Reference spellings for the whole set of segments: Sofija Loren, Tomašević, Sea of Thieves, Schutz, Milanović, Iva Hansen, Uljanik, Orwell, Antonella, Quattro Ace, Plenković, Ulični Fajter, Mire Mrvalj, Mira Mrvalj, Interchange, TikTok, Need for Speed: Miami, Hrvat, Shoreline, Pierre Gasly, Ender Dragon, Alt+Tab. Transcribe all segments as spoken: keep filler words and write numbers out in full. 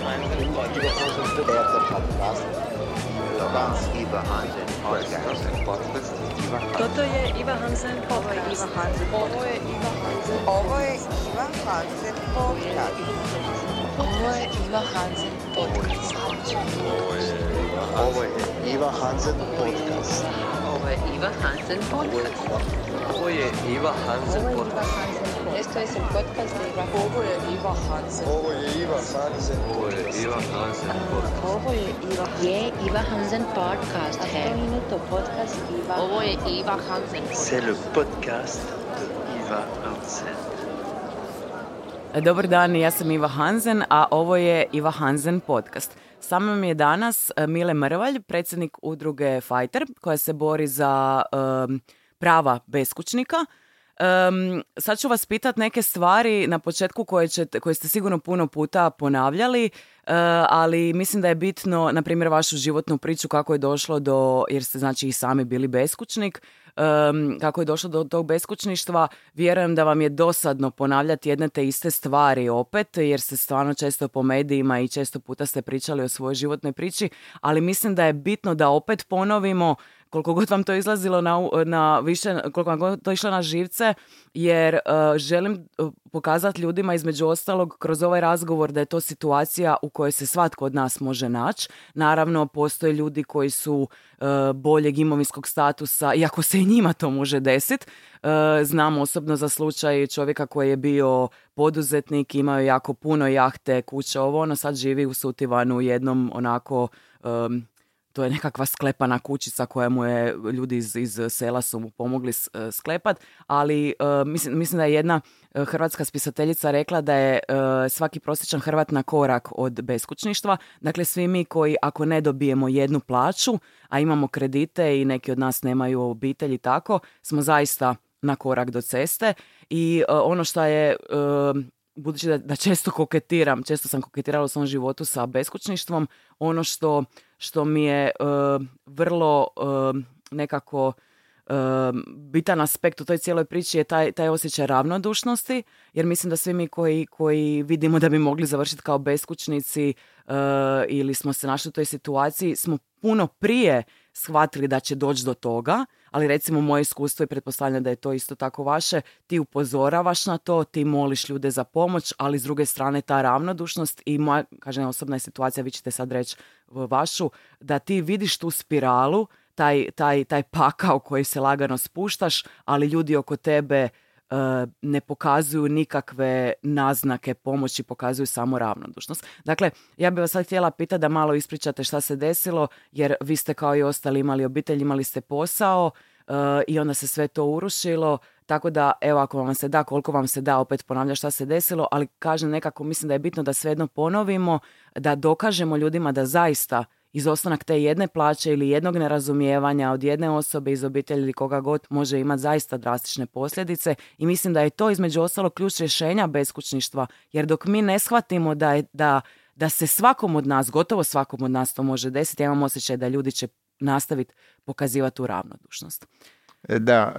Toto je Iva Hansen podcast. Ovo je Iva Hansen podcast. Ovo je Iva Hansen podcast. Ovo je Iva Hansen podcast. Ovo je Iva Hansen podcast. Ovo je Iva Hansen podcast. Ovo je Iva Hansen podcast. Esto es el podcast de Iva. Ovo je Iva Hansen. Ovo je Iva Hansen. Ovo je Iva Hansen podcast. Ovo je Iva. Je Iva Hansen podcast. Ovo je Iva Hansen. C'est le podcast de Iva Hansen. Dobar dan, ja sam Iva Hansen, a ovo je Iva Hansen podcast. Sa mnom je danas Mire Mrvalj, predsjednik udruge Fajter, koja se bori za um, prava beskućnika. Um, sad ću vas pitati neke stvari na početku koje, ćete, koje ste sigurno puno puta ponavljali, uh, ali mislim da je bitno, na primjer, vašu životnu priču kako je došlo do, jer ste znači i sami bili beskućnik, um, kako je došlo do tog beskućništva. Vjerujem da vam je dosadno ponavljati jedne te iste stvari opet, jer ste stvarno često po medijima i često puta ste pričali o svojoj životnoj priči, ali mislim da je bitno da opet ponovimo koliko god vam to izlazilo na, na više, koliko vam god to išlo na živce, jer uh, želim pokazati ljudima između ostalog kroz ovaj razgovor da je to situacija u kojoj se svatko od nas može naći. Naravno, postoje ljudi koji su uh, boljeg imovinskog statusa, iako se i njima to može desiti. Uh, znam osobno za slučaj čovjeka koji je bio poduzetnik, imao je jako puno jahte, kuće, ovo, ono, sad živi u Sutivanu u jednom onako... Um, To je nekakva sklepana kućica koja mu je, ljudi iz, iz sela su mu pomogli sklepat, ali uh, mislim, mislim da je jedna hrvatska spisateljica rekla da je uh, svaki prosječan Hrvat na korak od beskućništva. Dakle, svi mi koji ako ne dobijemo jednu plaću, a imamo kredite i neki od nas nemaju obitelji, tako, smo zaista na korak do ceste. I uh, ono što je... Uh, budući da, da često koketiram, često sam koketirala u svom životu sa beskućništvom, ono što, što mi je e, vrlo e, nekako e, bitan aspekt u toj cijeloj priči je taj, taj osjećaj ravnodušnosti, jer mislim da svi mi koji, koji vidimo da bi mogli završiti kao beskućnici e, ili smo se našli u toj situaciji, smo puno prije shvatili da će doći do toga, ali recimo moje iskustvo i pretpostavljam da je to isto tako vaše, ti upozoravaš na to, ti moliš ljude za pomoć, ali s druge strane ta ravnodušnost i moja, kažem, osobna je situacija, vi ćete sad reći vašu, da ti vidiš tu spiralu, taj, taj, taj pakao koji se lagano spuštaš, ali ljudi oko tebe uh, ne pokazuju nikakve naznake pomoći, pokazuju samo ravnodušnost. Dakle, ja bih vas sad htjela pitati da malo ispričate šta se desilo, jer vi ste kao i ostali imali obitelj, imali ste posao, uh, i onda se sve to urušilo, tako da, evo, ako vam se da, koliko vam se da, opet ponavlja šta se desilo, ali kažem nekako, mislim da je bitno da svejedno ponovimo, da dokažemo ljudima da zaista izostanak te jedne plaće ili jednog nerazumijevanja od jedne osobe iz obitelji ili koga god može imati zaista drastične posljedice, i mislim da je to između ostalo ključ rješenja beskućništva, jer dok mi ne shvatimo da, je, da, da se svakom od nas, gotovo svakom od nas to može desiti, ja imam osjećaj da ljudi će nastaviti pokazivati tu ravnodušnost. Da,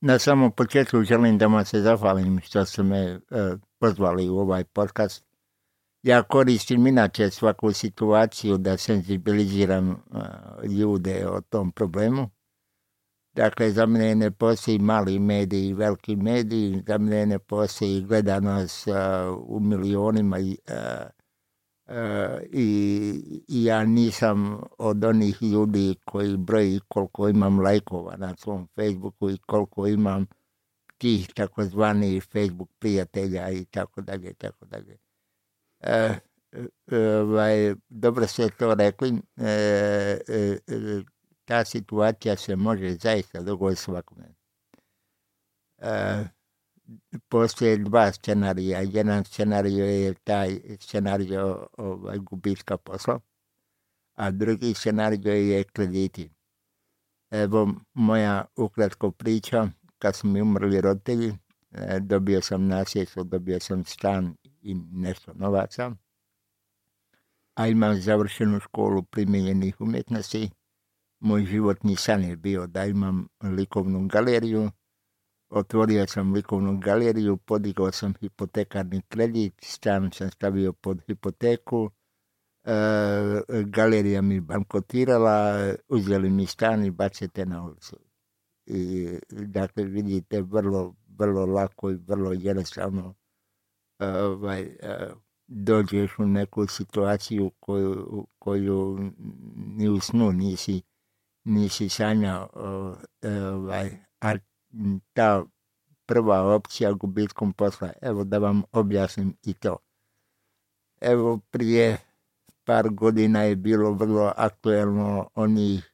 na samom početku želim da vam se zahvalim što ste me pozvali u ovaj podcast. Ja koristim inače svaku situaciju da senzibiliziram uh, ljude o tom problemu. Dakle, za mene ne postoji mali mediji i veliki mediji, za mene ne postoji gledanost uh, u milionima i, uh, uh, i, i ja nisam od onih ljudi koji broji koliko imam lajkova na svom Facebooku i koliko imam tih takozvani Facebook prijatelja i tako dalje, tako dalje. E, ovaj, dobro ste to rekli, e, e, ta situacija se može zaista dogoditi svakome. E, postoje dva scenarija. Jedan scenario je taj scenario ovaj, gubitka posla, a drugi scenario je krediti. Evo moja ukratko priča, kad su mi umrli roditelji, e, dobio sam nasljedstvo, dobio sam stan i nešto novaca, a imam završenu školu primijenjenih umjetnosti. Moj životni san je bio da imam likovnu galeriju, Otvorio sam likovnu galeriju, podigao sam hipotekarni kredit, stan sam stavio pod hipoteku, e, galerija mi bankotirala, uzeli mi stan i bacite na ulicu. I, dakle, vidite, vrlo, vrlo lako i vrlo jednostavno ovaj, dođeš u neku situaciju koju, koju ni u snu nisi, nisi sanjao. Ovaj, a ta prva opcija gubitkom posla, evo da vam objasnim i to. Evo, prije par godina je bilo vrlo aktuelno onih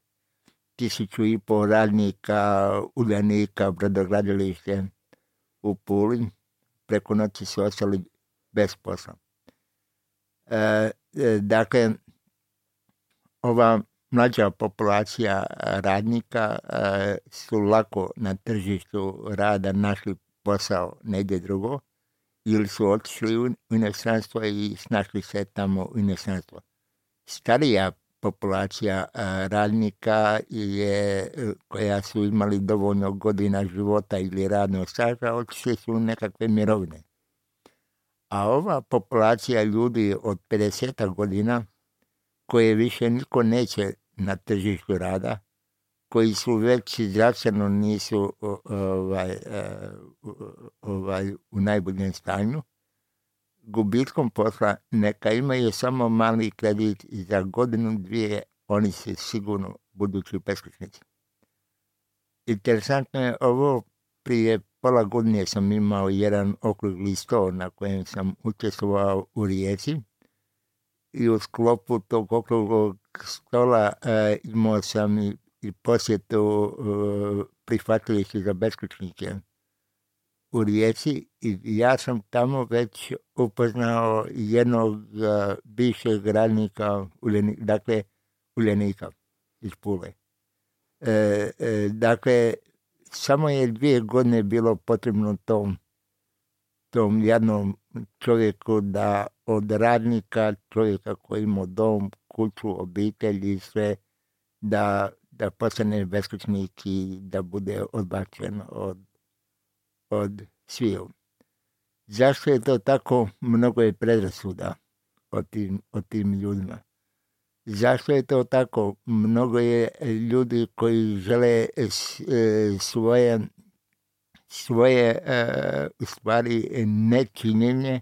tisuću i pol radnika Uljanika, brodogradilište u Puli, preko noći su ostali bez posla. E, dakle, ova mlađa populacija radnika e, su lako na tržištu rada našli posao negdje drugo ili su otišli u inostranstvo i snašli se tamo u inostranstvo. Starija populacija radnika je, koja su imali dovoljno godina života ili radnog staža, otišli su u nekakve mirovine. A ova populacija ljudi od pedeset godina, koje više niko neće na tržištu rada, koji su već zdravstveno nisu ovaj, ovaj, u najboljem stanju, gubitkom posla neka imaju samo mali kredit i za godinu, dvije oni se sigurno budući beskućnici. Interesantno je ovo, prije pola godine sam imao jedan okrugli stol na kojem sam učestvovao u Rijeci i u sklopu tog okruglog stola e, imao sam i, i posjetu e, prihvatilištu za beskućnike u Rijeci i ja sam tamo već upoznao jednog uh, bivšeg radnika Uljanika, dakle Uljanika iz Pule. E, e, dakle, samo je dvije godine bilo potrebno tom, tom jednom čovjeku da od radnika, čovjeka koji ima dom, kuću, obitelj i sve, da, da postane beskućnik i da bude odbačen od od sviju. Zašto je to tako? Mnogo je predrasuda o tim, o tim ljudima. Zašto je to tako? Mnogo je ljudi koji žele svoje, svoje u stvari nečinjenje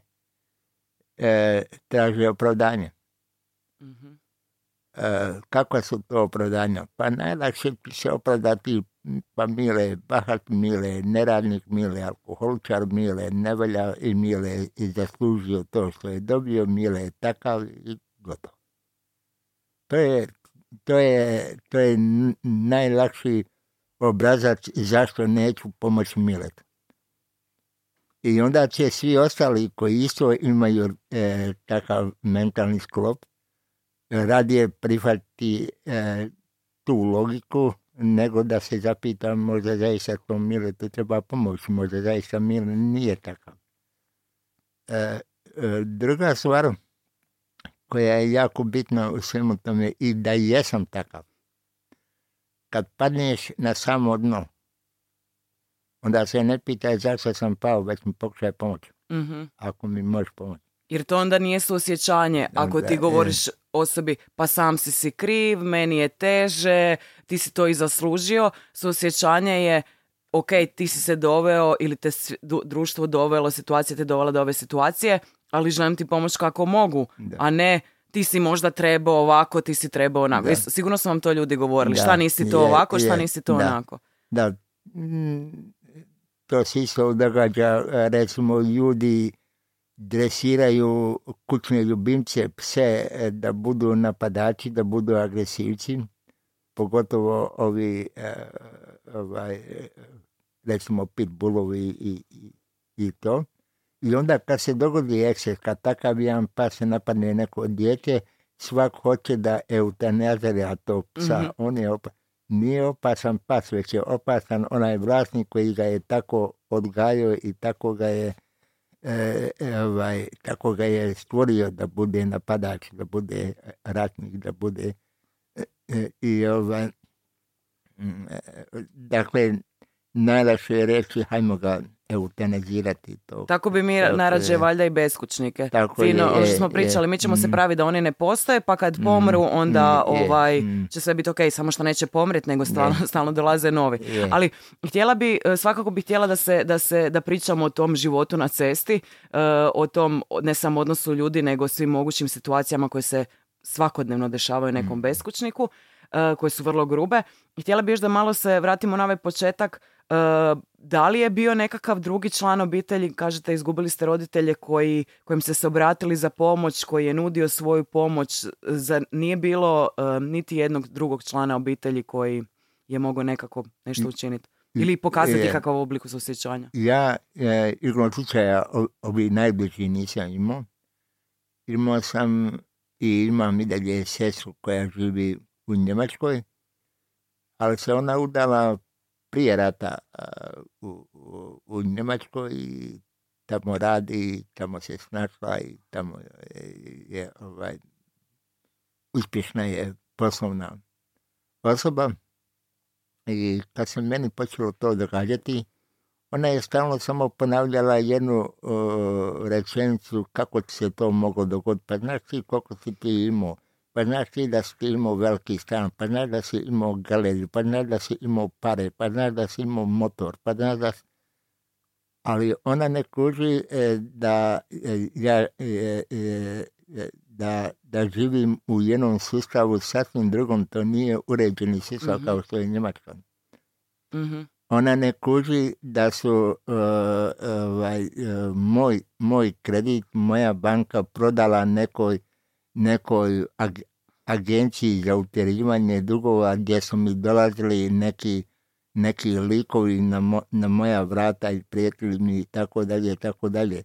traže opravdanje. Mm-hmm. Kakva su to opravdanja? Pa najlakše se opravdati, pa mile, bahat mile, neradnik mile, alkoholčar mile, nevalja i mile, i zaslužio to što je dobio, mile, takav i gotovo. To je, to je, to je najlakši obrazac zašto neću pomoći Miletu. I onda će svi ostali koji isto imaju e, takav mentalni sklop radije prihvati e, tu logiku, nego da se zapitam, možda zaista tom Mire to treba pomoći, možda zaista Mire nije takav. E, e, druga stvar koja je jako bitna u svemu tome i da jesam takav. Kad padneš na samo dno, onda se ne pitaj zašto sam pao, već mi pokušaj pomoći, mm-hmm. ako mi možeš pomoći. Jer to onda nije suosjećanje ako ti govoriš osobi pa sam si si kriv, meni je teže, ti si to i zaslužio. Suosjećanje je ok, ti si se doveo ili te društvo dovelo, situacija te dovela do ove situacije, ali želim ti pomoć kako mogu, da. A ne ti si možda trebao ovako, ti si trebao onako. Da. Sigurno su vam to ljudi govorili, da. Šta nisi to je, ovako, šta je. Nisi to da. Onako. Da, to se isto događa, recimo ljudi dresiraju kućne ljubimce, pse, da budu napadači, da budu agresivci, pogotovo ovi, ovaj, recimo, pitbullovi i, i, i to. I onda kad se dogodi eksces, kad takav jedan pas napadne neko dijete, svak hoće da eutanazira tog psa. Mm-hmm. On je opa- nije opasan pas, već je opasan onaj vlasnik koji ga je tako odgajao i tako ga je E, ovaj, tako ga je stvorio da bude napadač, da bude ratnik, da bude e, e, i ovaj, e, dakle najlakše je reći hajmo ga eutanazirati. To. Tako bi mi najrađe valjda i beskućnike. Tako Fino, je, ono što smo pričali, je, mi ćemo mm, se pravi da oni ne postoje, pa kad pomru, onda mm, ovaj, mm, će sve biti ok, samo što neće pomriti, nego stalno, stalno dolaze novi. Je. Ali htjela bi, svakako bi htjela da se, da se, da pričamo o tom životu na cesti, o tom ne samo odnosu ljudi, nego svim mogućim situacijama koje se svakodnevno dešavaju nekom mm. beskućniku, koje su vrlo grube. Htjela bi još da malo se vratimo na ovaj početak. Uh, da li je bio nekakav drugi član obitelji, kažete izgubili ste roditelje koji, kojim ste se obratili za pomoć, koji je nudio svoju pomoć, za, nije bilo uh, niti jednog drugog člana obitelji koji je mogao nekako nešto učiniti ili pokazati e, kakav obliku suosjećanja? Ja e, igrom slučaja ovi najbliži nisam imao. Imao sam i imam i dalje sestru koja živi u Njemačkoj, ali se ona udala prije rata uh, u, u, u Njemačkoj i tamo radi, tamo se snašla i tamo je, je ovaj, uspješna je poslovna osoba. I kad se meni počelo to događati, ona je stalno samo ponavljala jednu uh, rečenicu kako ti se to moglo dogoditi. Pa znaš ti koliko si ti imao? Pa znaš ti da si imao veliki stan, pa znaš da si imao galeriju, pa znaš da si imao pare, pa znaš da si imao motor, pa znaš da si... Ali ona ne kuži eh, da, eh, ja, eh, eh, da, da živim u jednom sustavu, sasvim drugom, to nije uređeni sustav mm-hmm. kao što je Njemačka. Mm-hmm. Ona ne kuži da su uh, ovaj, uh, moj, moj kredit, moja banka prodala nekoj nekoj ag- agenciji za utjerivanje dugova gdje su mi dolazili neki, neki likovi na, mo- na moja vrata i prijetili mi i tako dalje, tako dalje.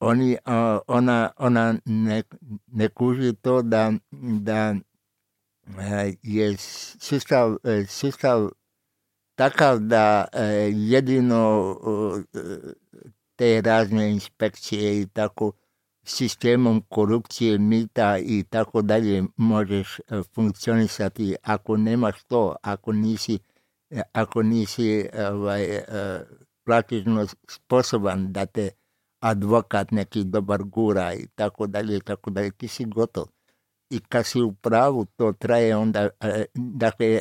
Oni, a, ona ona ne, ne kuži to da, da e, je sustav, e, sustav takav da e, jedino e, te razne inspekcije i tako sistemom korupcije, mita i tako dalje možeš funkcionisati. Ako nemaš to, ako nisi, ako nisi ovaj, platižno sposoban da te advokat neki dobar gura i tako dalje, tako dalje, ti si gotov. I kad si u pravu, to traje onda, dakle,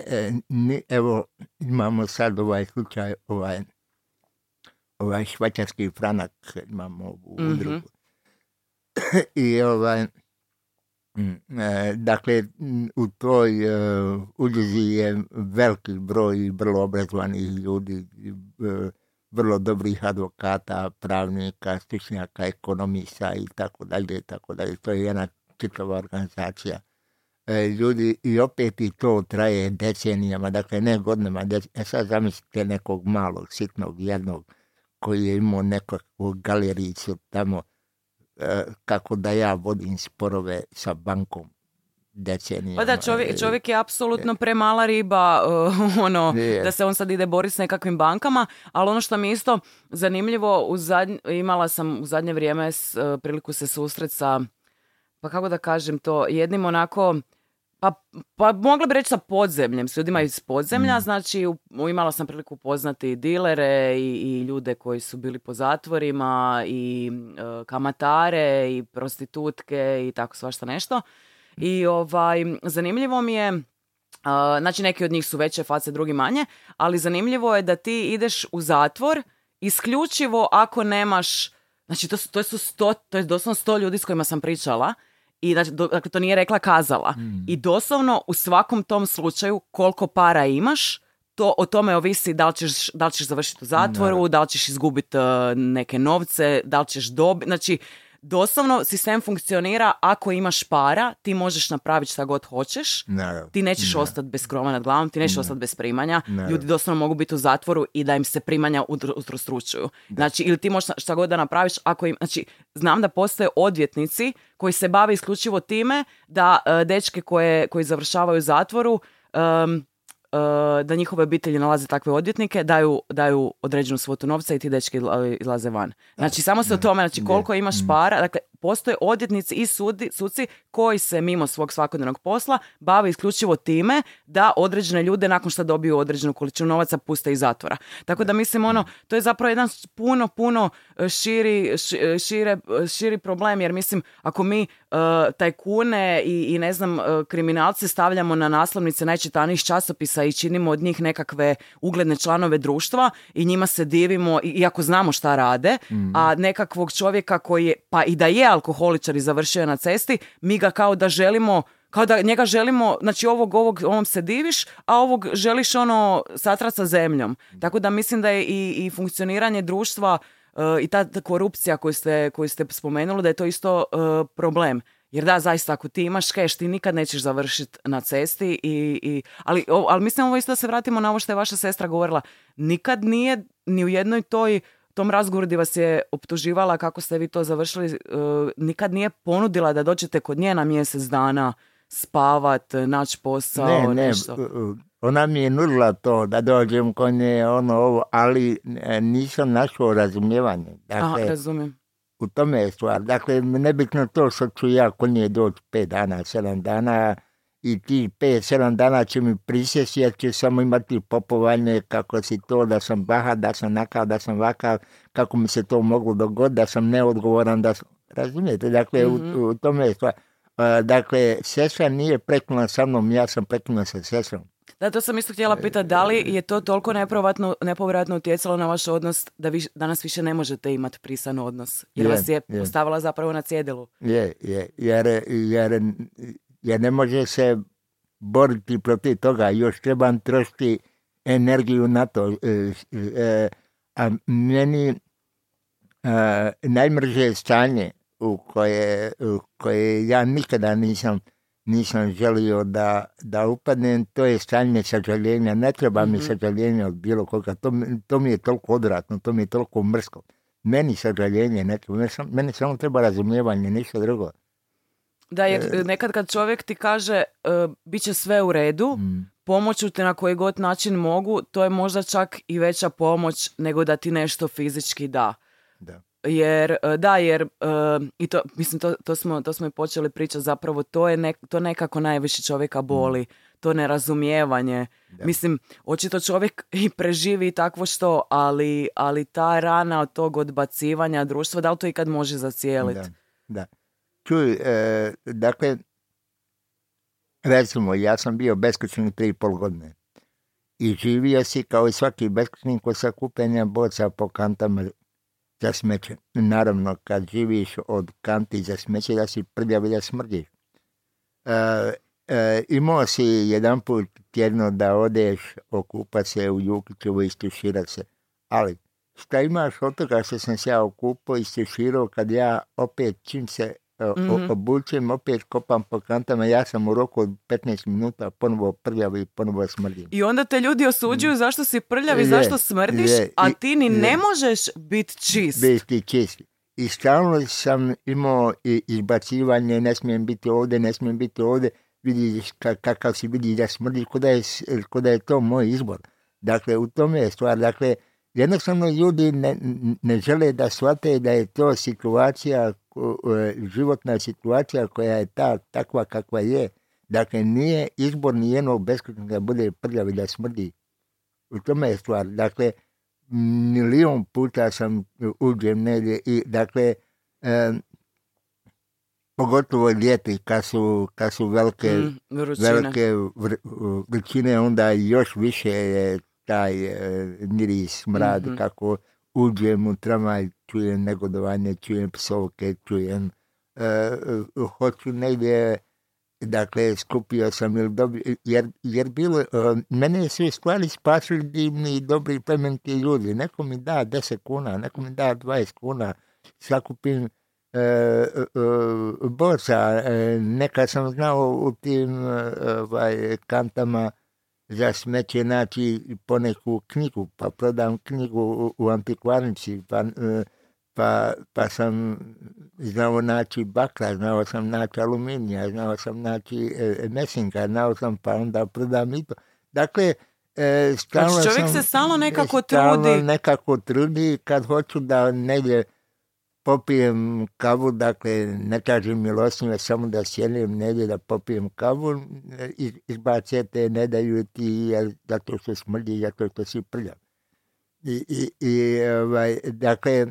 evo imamo sad ovaj slučaj, ovaj, ovaj švajcarski franak imamo u mm-hmm. udrugu. I ovaj, dakle, u toj udruzi je veliki broj vrlo obrazovanih ljudi, vrlo dobrih advokata, pravnika, stručnjaka, ekonomista i tako dalje, tako dalje. To je jedna čitava organizacija ljudi i opet i to traje decenijama, dakle ne godinama. Dec... E sad zamislite nekog malog, sitnog, jednog koji je imao nekakvu galericu tamo, kako da ja vodim sporove sa bankom decenijama. Pa da, čovjek, čovjek je apsolutno premala riba uh, ono, yeah. da se on sad ide boriti s nekakvim bankama, ali ono što mi isto zanimljivo, u zadnj, imala sam u zadnje vrijeme s, uh, priliku se susret sa, pa kako da kažem to, jednim onako, pa, pa mogla bi reći sa podzemljem, s ljudima iz podzemlja, mm. znači u, imala sam priliku upoznati dilere i, i ljude koji su bili po zatvorima i e, kamatare i prostitutke i tako svašta nešto. I ovaj, zanimljivo mi je, a, znači neki od njih su veće face, drugi manje, ali zanimljivo je da ti ideš u zatvor isključivo ako nemaš, znači to su, to su sto, to je doslovno sto ljudi s kojima sam pričala. I znači, dakle, to nije rekla, kazala. Mm. I doslovno u svakom tom slučaju koliko para imaš, to o tome ovisi da li ćeš, da li ćeš završiti u zatvoru, no. da li ćeš izgubiti uh, neke novce, da li ćeš dobiti. Znači, doslovno sistem funkcionira ako imaš para, ti možeš napraviti šta god hoćeš, no. ti nećeš no. ostati bez krova nad glavom, ti nećeš no. ostati bez primanja. No. Ljudi doslovno mogu biti u zatvoru i da im se primanja utrostručuju. Znači, ili ti možeš šta god da napraviš ako im... Znači, znam da postoje odvjetnici koji se bave isključivo time da uh, dečke koje, koji završavaju u zatvoru, um, uh, da njihove obitelji nalaze takve odvjetnike, daju, daju određenu svotu novca i ti dečki izlaze van. Znači, samo se o tome, znači koliko imaš para, dakle, postoje odvjetnici i sudi, suci koji se mimo svog svakodnevnog posla bave isključivo time da određene ljude nakon što dobiju određenu količinu novaca puste iz zatvora. Tako da mislim ono, to je zapravo jedan puno, puno širi, šire, širi problem, jer mislim ako mi uh, tajkune i, i ne znam uh, kriminalce stavljamo na naslovnice najčitanijih časopisa i činimo od njih nekakve ugledne članove društva i njima se divimo iako znamo šta rade, mm. a nekakvog čovjeka koji je, pa i da je alkoholičar i završio je na cesti, mi ga kao da želimo, kao da njega želimo, znači ovog, ovog, ovom se diviš, a ovog želiš ono satrat sa zemljom. Tako da mislim da je i, i funkcioniranje društva uh, i ta, ta korupcija koju ste, koju ste spomenuli, da je to isto uh, problem. Jer da, zaista, ako ti imaš keš, ti nikad nećeš završiti na cesti. I, i, ali, o, ali mislim ovo isto da se vratimo na ovo što je vaša sestra govorila. Nikad nije ni u jednoj toj, tom razgovoru gdje vas je optuživala kako ste vi to završili, uh, nikad nije ponudila da dođete kod nje na mjesec dana spavat, naći posao, ne, ne, nešto. Ona mi je nudila to da dođem kod nje, ono, ovo, ali nisam našao razumijevanje. Dakle, aha, razumijem. U tome je stvar. Dakle, nebitno to što ću ja kod nje doći pet dana, sedam dana i ti pet, sedam dana će mi prisjesti, jer će samo imati popovanje kako si to, da sam bahat, da sam nakav, da sam vakav, kako mi se to moglo dogoditi, da sam neodgovoran, da sam... Razumijete? Dakle, mm-hmm. u, u tome je stvar. Dakle, sestra nije prekinula sa mnom, ja sam prekinula sa sestrom. Da, to sam isto htjela pitati, da li je to toliko nepovratno utjecalo na vaš odnos da vi danas više ne možete imati prisan odnos, jer je, vas je, je postavila zapravo na cjedilu. Je, je, jer, jer, jer ne može se boriti protiv toga, još trebam trošiti energiju na to. E, e, a meni e, najmrže stanje u koje, u koje ja nikada nisam nisam želio da, da upadnem, to je stanje sažaljenja. Ne treba mm-hmm. mi sažaljenja od bilo koga. To, to mi je toliko odvratno, to mi je toliko mrsko. Meni sažaljenje ne treba. Meni samo treba razumijevanje, ništa drugo. Da, jer nekad kad čovjek ti kaže uh, bit će sve u redu, mm. pomoću te na koji god način mogu, to je možda čak i veća pomoć nego da ti nešto fizički da. Da. Jer, da, jer, uh, i to, mislim, to, to, smo, to smo i počeli pričati zapravo, to je nek, to nekako najviše čovjeka boli, to nerazumijevanje. Da. Mislim, očito čovjek i preživi takvo što, ali, ali ta rana od tog odbacivanja društva, da li to ikad može zacijeliti? Da, da. Čuj, e, dakle, recimo, ja sam bio beskućnik tri i pol godine. I živio si kao i svaki beskućnik sa kupljenjem boca po kantama za smeće. Naravno, kad živiš od kanti za smeće, da si prljav i da smrdiš. E, e, imao si jedan put tjedno da odeš, okupa se u Jukićevo, istušira se. Ali, šta imaš od toga što sam se ja okupao, istuširao, kad ja opet čim se mm-hmm. obučem, opet kopam po kantama, ja sam u roku od petnaest minuta ponovo prljav i ponovo smrdim. I onda te ljudi osuđuju mm. zašto si prljav i zašto smrdiš, je, a ti ni je. ne možeš biti čist. Biti čist. I stalno sam imao izbacivanje, ne smijem biti ovdje, ne smijem biti ovdje, vidiš kakav si, vidiš da smrdiš, koda je, koda je to moj izbor. Dakle, u tome je stvar. Dakle, jednostavno ljudi ne, ne žele da shvate da je to situacija, životna situacija koja je ta, takva kakva je. Dakle, nije izbor nijednog beskućnika da bude prljav i da smrdi. U tome je stvar. Dakle, milion puta sam uđem negdje i, dakle, e, pogotovo ljeti kad su, kad su velike, mm, velike vr, vrućine, onda još više je taj e, miris, mrad, mm-hmm. kako uđem u tramvaj, čujem negodovanje, čujem psovke, čujem e, hoću negdje, dakle, skupio sam ili dobio, jer, jer bilo, e, mene su stvari spasili divni i dobri plemeniti ljudi. Neko mi da deset kuna, neko mi da dvadeset kuna, sakupim e, e, boca, e, neka sam znao u tim e, ovaj, kantama za smeće naći poneku knjigu, pa prodam knjigu u, u antikvarnici, pa, pa, pa sam znao naći bakla, znao sam naći aluminija, znao sam naći e, mesinka, znao sam, pa onda prodam i to. Dakle, e, stalno znači čovjek sam, se stalno nekako trudi. Stalno nekako trudi, kad hoću da negdje popijem kavu, dakle ne kažem milosnije, samo da sjedim negdje da popijem kavu, izbace te, ne daju ti zato što smrdi, zato što si prljav. I, i, i ovaj, dakle,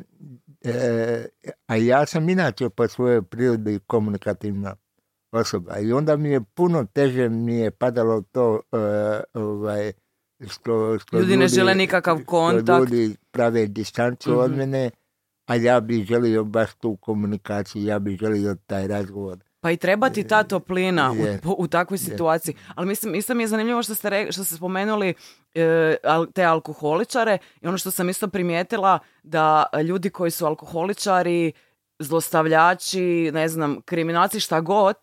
e, a ja sam inače po svojoj prirodi komunikativna osoba i onda mi je puno teže mi je padalo to e, ovaj, što, što ljudi, ljudi ne žele nikakav kontakt. Ljudi prave distancu mm-hmm. od mene, a ja bih želio baš tu komunikaciju, ja bih želio taj razgovor. Pa i treba ti ta toplina yeah. u, u takvoj yeah. situaciji. Ali mislim, isto mi je zanimljivo što ste, re, što ste spomenuli e, te alkoholičare i ono što sam isto primijetila da ljudi koji su alkoholičari, zlostavljači, ne znam, kriminalci, šta god,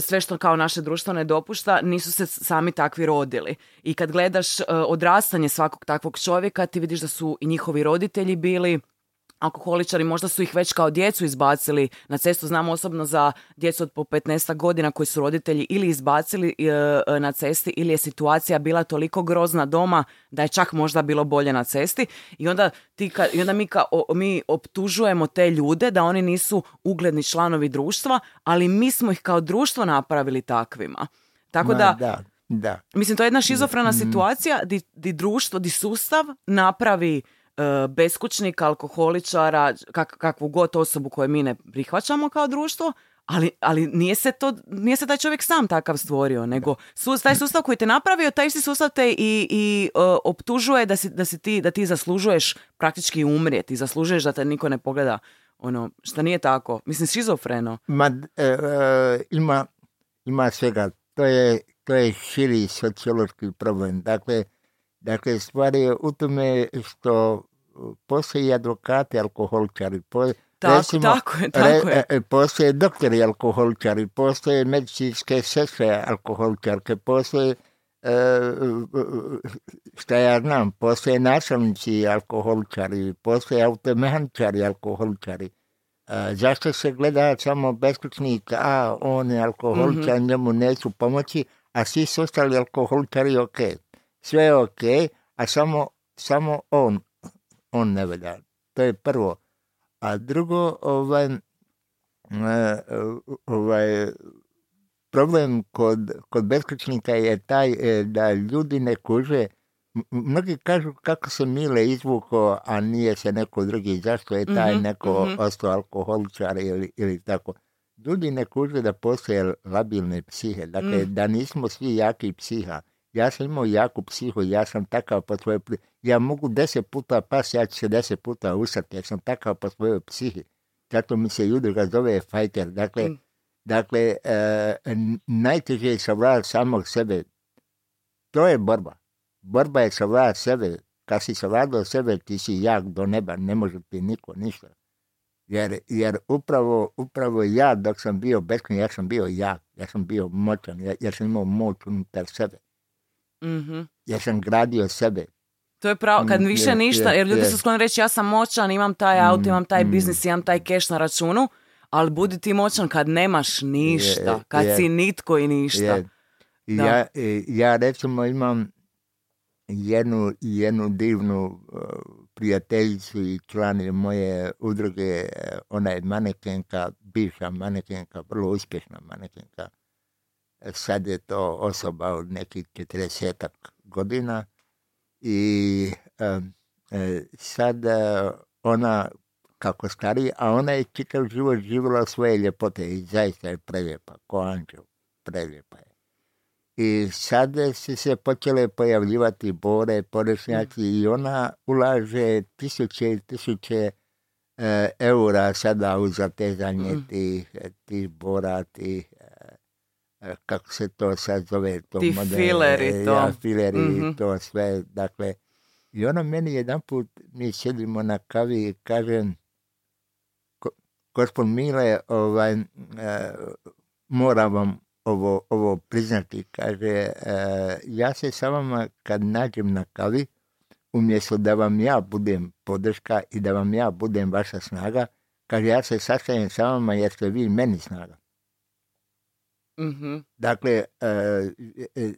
sve što kao naše društvo ne dopušta, nisu se sami takvi rodili. I kad gledaš e, odrastanje svakog takvog čovjeka, ti vidiš da su i njihovi roditelji bili alkoholičari, možda su ih već kao djecu izbacili na cestu. Znam osobno za djecu od po petnaest godina koji su roditelji ili izbacili e, na cesti ili je situacija bila toliko grozna doma da je čak možda bilo bolje na cesti. I onda, ti ka, i onda mi, ka, o, mi optužujemo te ljude da oni nisu ugledni članovi društva, ali mi smo ih kao društvo napravili takvima. Tako Ma, da... da. Da. Mislim, to je jedna šizofrena mm. situacija di, di društvo, di sustav napravi beskućnika, alkoholičara, kak, kakvu god osobu koju mi ne prihvaćamo kao društvo, ali, ali nije se to, nije se taj čovjek sam takav stvorio, nego su, taj sustav koji te napravio, taj isti sustav te i, i uh, optužuje da si, da si ti, da ti zaslužuješ praktički umrijeti, zaslužuješ da te niko ne pogleda, ono, što nije tako. Mislim, šizofreno. Ma, e, e, ima, ima svega. To je, to je širi sociološki problem. Dakle, Dakle, stvar je u tome što postoje advokati alkoholičari, po, tako, recimo, tako je, tako re, je. Postoje doktori alkoholičari, postoje medicinske sestre alkoholičarke, postoje, e, šta ja znam, postoje nasilnici alkoholičari, postoje automehaničari alkoholičari. E, zašto se gleda samo beskućnik, a on je alkoholičar, mm-hmm. njemu neću pomoći, a svi su ostali alkoholičari ok. Sve je ok, a samo, samo on, on ne velja. To je prvo. A drugo, ovaj, ovaj, problem kod, kod beskućnika je taj da ljudi ne kuže. Mnogi kažu kako se Mile izvukao, a nije se neko drugi. Zašto je taj mm-hmm, neko mm-hmm. ostao alkoholičar ili, ili tako. Ljudi ne kuže da postoje labilne psihe. Dakle, mm. da nismo svi jaki psiha. Ja sam imao jaku psihu, ja sam takav po svojoj psihi. Ja mogu deset puta pas, ja ću se deset puta usati, ja sam takav po svojoj psihi. Zato mi se udruga zove Fajter. Dakle, mm. dakle e, najteže je savladati samog sebe. To je borba. Borba je savladati sebe. Kad si savladao sebe, ti si jak do neba, ne može ti niko ništa. Jer, jer upravo, upravo ja, dok sam bio beskućnik, ja sam bio jak, ja sam bio moćan, ja, ja sam imao moć unutar sebe. Mm-hmm. Ja sam gradio sebe. To je pravo, kad više je, ništa, jer ljudi je. su skloni reći ja sam moćan, imam taj auto, imam taj mm-hmm. biznis, imam taj keš na računu, ali budi ti moćan kad nemaš ništa, je, kad je. si nitko i ništa. Ja, ja recimo imam jednu, jednu divnu uh, prijateljicu i član moje udruge, ona je manekenka, bivša manekenka, vrlo uspješna manekenka. Sad je to osoba od nekih četrdesetak godina i e, e, sad e, ona kako stari, a ona je čitav život živjela svoje ljepote i zaista je prelijepa, ko anđel, prelijepa je. I sad su se počele pojavljivati bore, porešnjaci mm. i ona ulaže tisuće i tisuće e, eura sada u zatezanje mm. tih, tih bora, tih kako se to sad zove, to ti model, fileri, to. Ja, fileri mm-hmm. to sve, dakle. I ona meni jedan put, mi sjedimo na kavi i kažem, gospod Mile, ovaj, e, moram vam ovo, ovo priznati, kaže, e, ja se sa vama kad nađem na kavi, umjesto da vam ja budem podrška i da vam ja budem vaša snaga, kaže, ja se sastajem sa vama jer ste vi meni snaga. Mm-hmm. Dakle, e, e,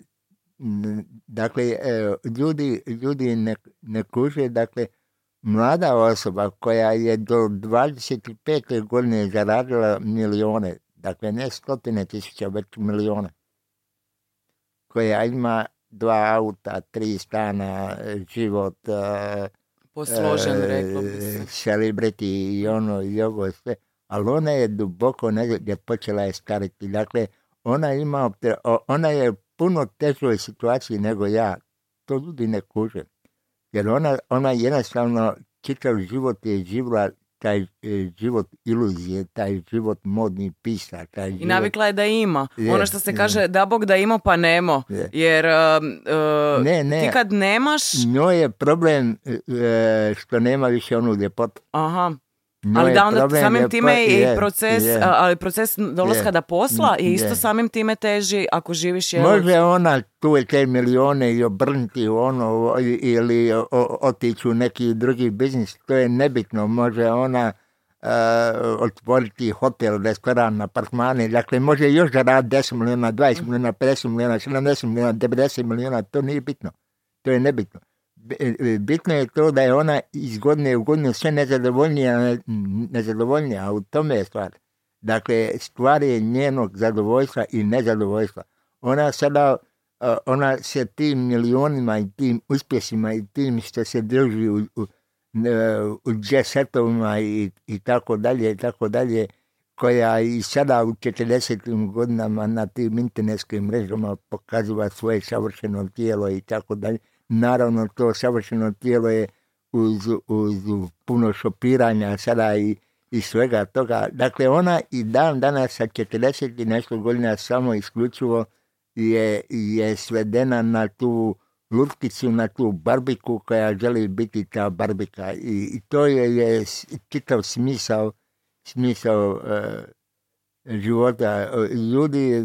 dakle e, ljudi, ljudi ne, ne kuže, dakle, mlada osoba koja je do dvadeset pete godine zaradila milijone, dakle ne stotine tisuća, već milijone, koja ima dva auta, tri stana, život, posložen, e, rekao bi se, celebrity i ono i ovo sve, ali ona je duboko negdje počela je stariti. Dakle, ona ima, ona je puno težoj situaciji nego ja. To ljudi ne kuže. Jer ona, ona jednostavno čitav život je živjela taj život iluzije, taj život modni pisa. Taj život... I navikla je da ima. Je, ono što se kaže, je. Da Bog da ima pa nemo. Je. Jer uh, ne, ne. Ti kad nemaš... Njoj je problem uh, što nema više onu ljepotu. Aha. Njoj ali da onda samim ljepo... time i je, proces, je. Ali proces dolaska do posla je isto samim time teži ako živiš jedan... Može ona tu je te milijone i obrnuti ono ili otići u neki drugi biznis, to je nebitno. Može ona uh, otvoriti hotel, restoran, apartmane, dakle može još zaraditi deset milijuna, dvadeset milijuna, pedeset milijuna, sedamdeset milijuna, devedeset milijuna, to nije bitno, to je nebitno. Bitno je to da je ona iz godine u godinu sve nezadovoljnija, nezadovoljnija, a u tome je stvar. Dakle, stvar je njenog zadovoljstva i nezadovoljstva. Ona sada, ona se tim milionima i tim uspjesima i tim što se drži u, u, u džesetovima i, i tako dalje, i tako dalje, koja i sada u četrdesetim godinama na tim internetskim mrežama pokazuje svoje savršeno tijelo i tako dalje. Naravno, to savršeno tijelo je uz, uz puno šopiranja sada i, i svega toga. Dakle, ona i dan danas sa četrdeset i nešto godina samo isključivo je, je svedena na tu lutkicu, na tu barbiku koja želi biti ta barbika. I, i to je, je čitav smisao, smisao e, života. Ljudi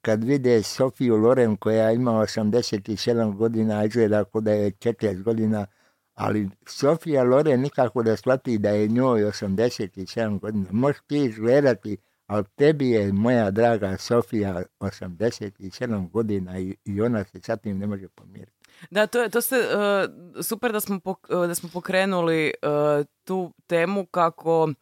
kad vide Sofiju Loren koja ima osamdeset sedam godina, izgleda kao da je četrdeset godina, ali Sofija Loren nikako da shvati da je njoj osamdeset sedam godina. Možeš ti izgledati, ali tebi je, moja draga Sofija, osamdeset sedam godina i, i ona se sa tim ne može pomiriti. Da, to je to se, uh, super da smo, pok, da smo pokrenuli uh, tu temu kako...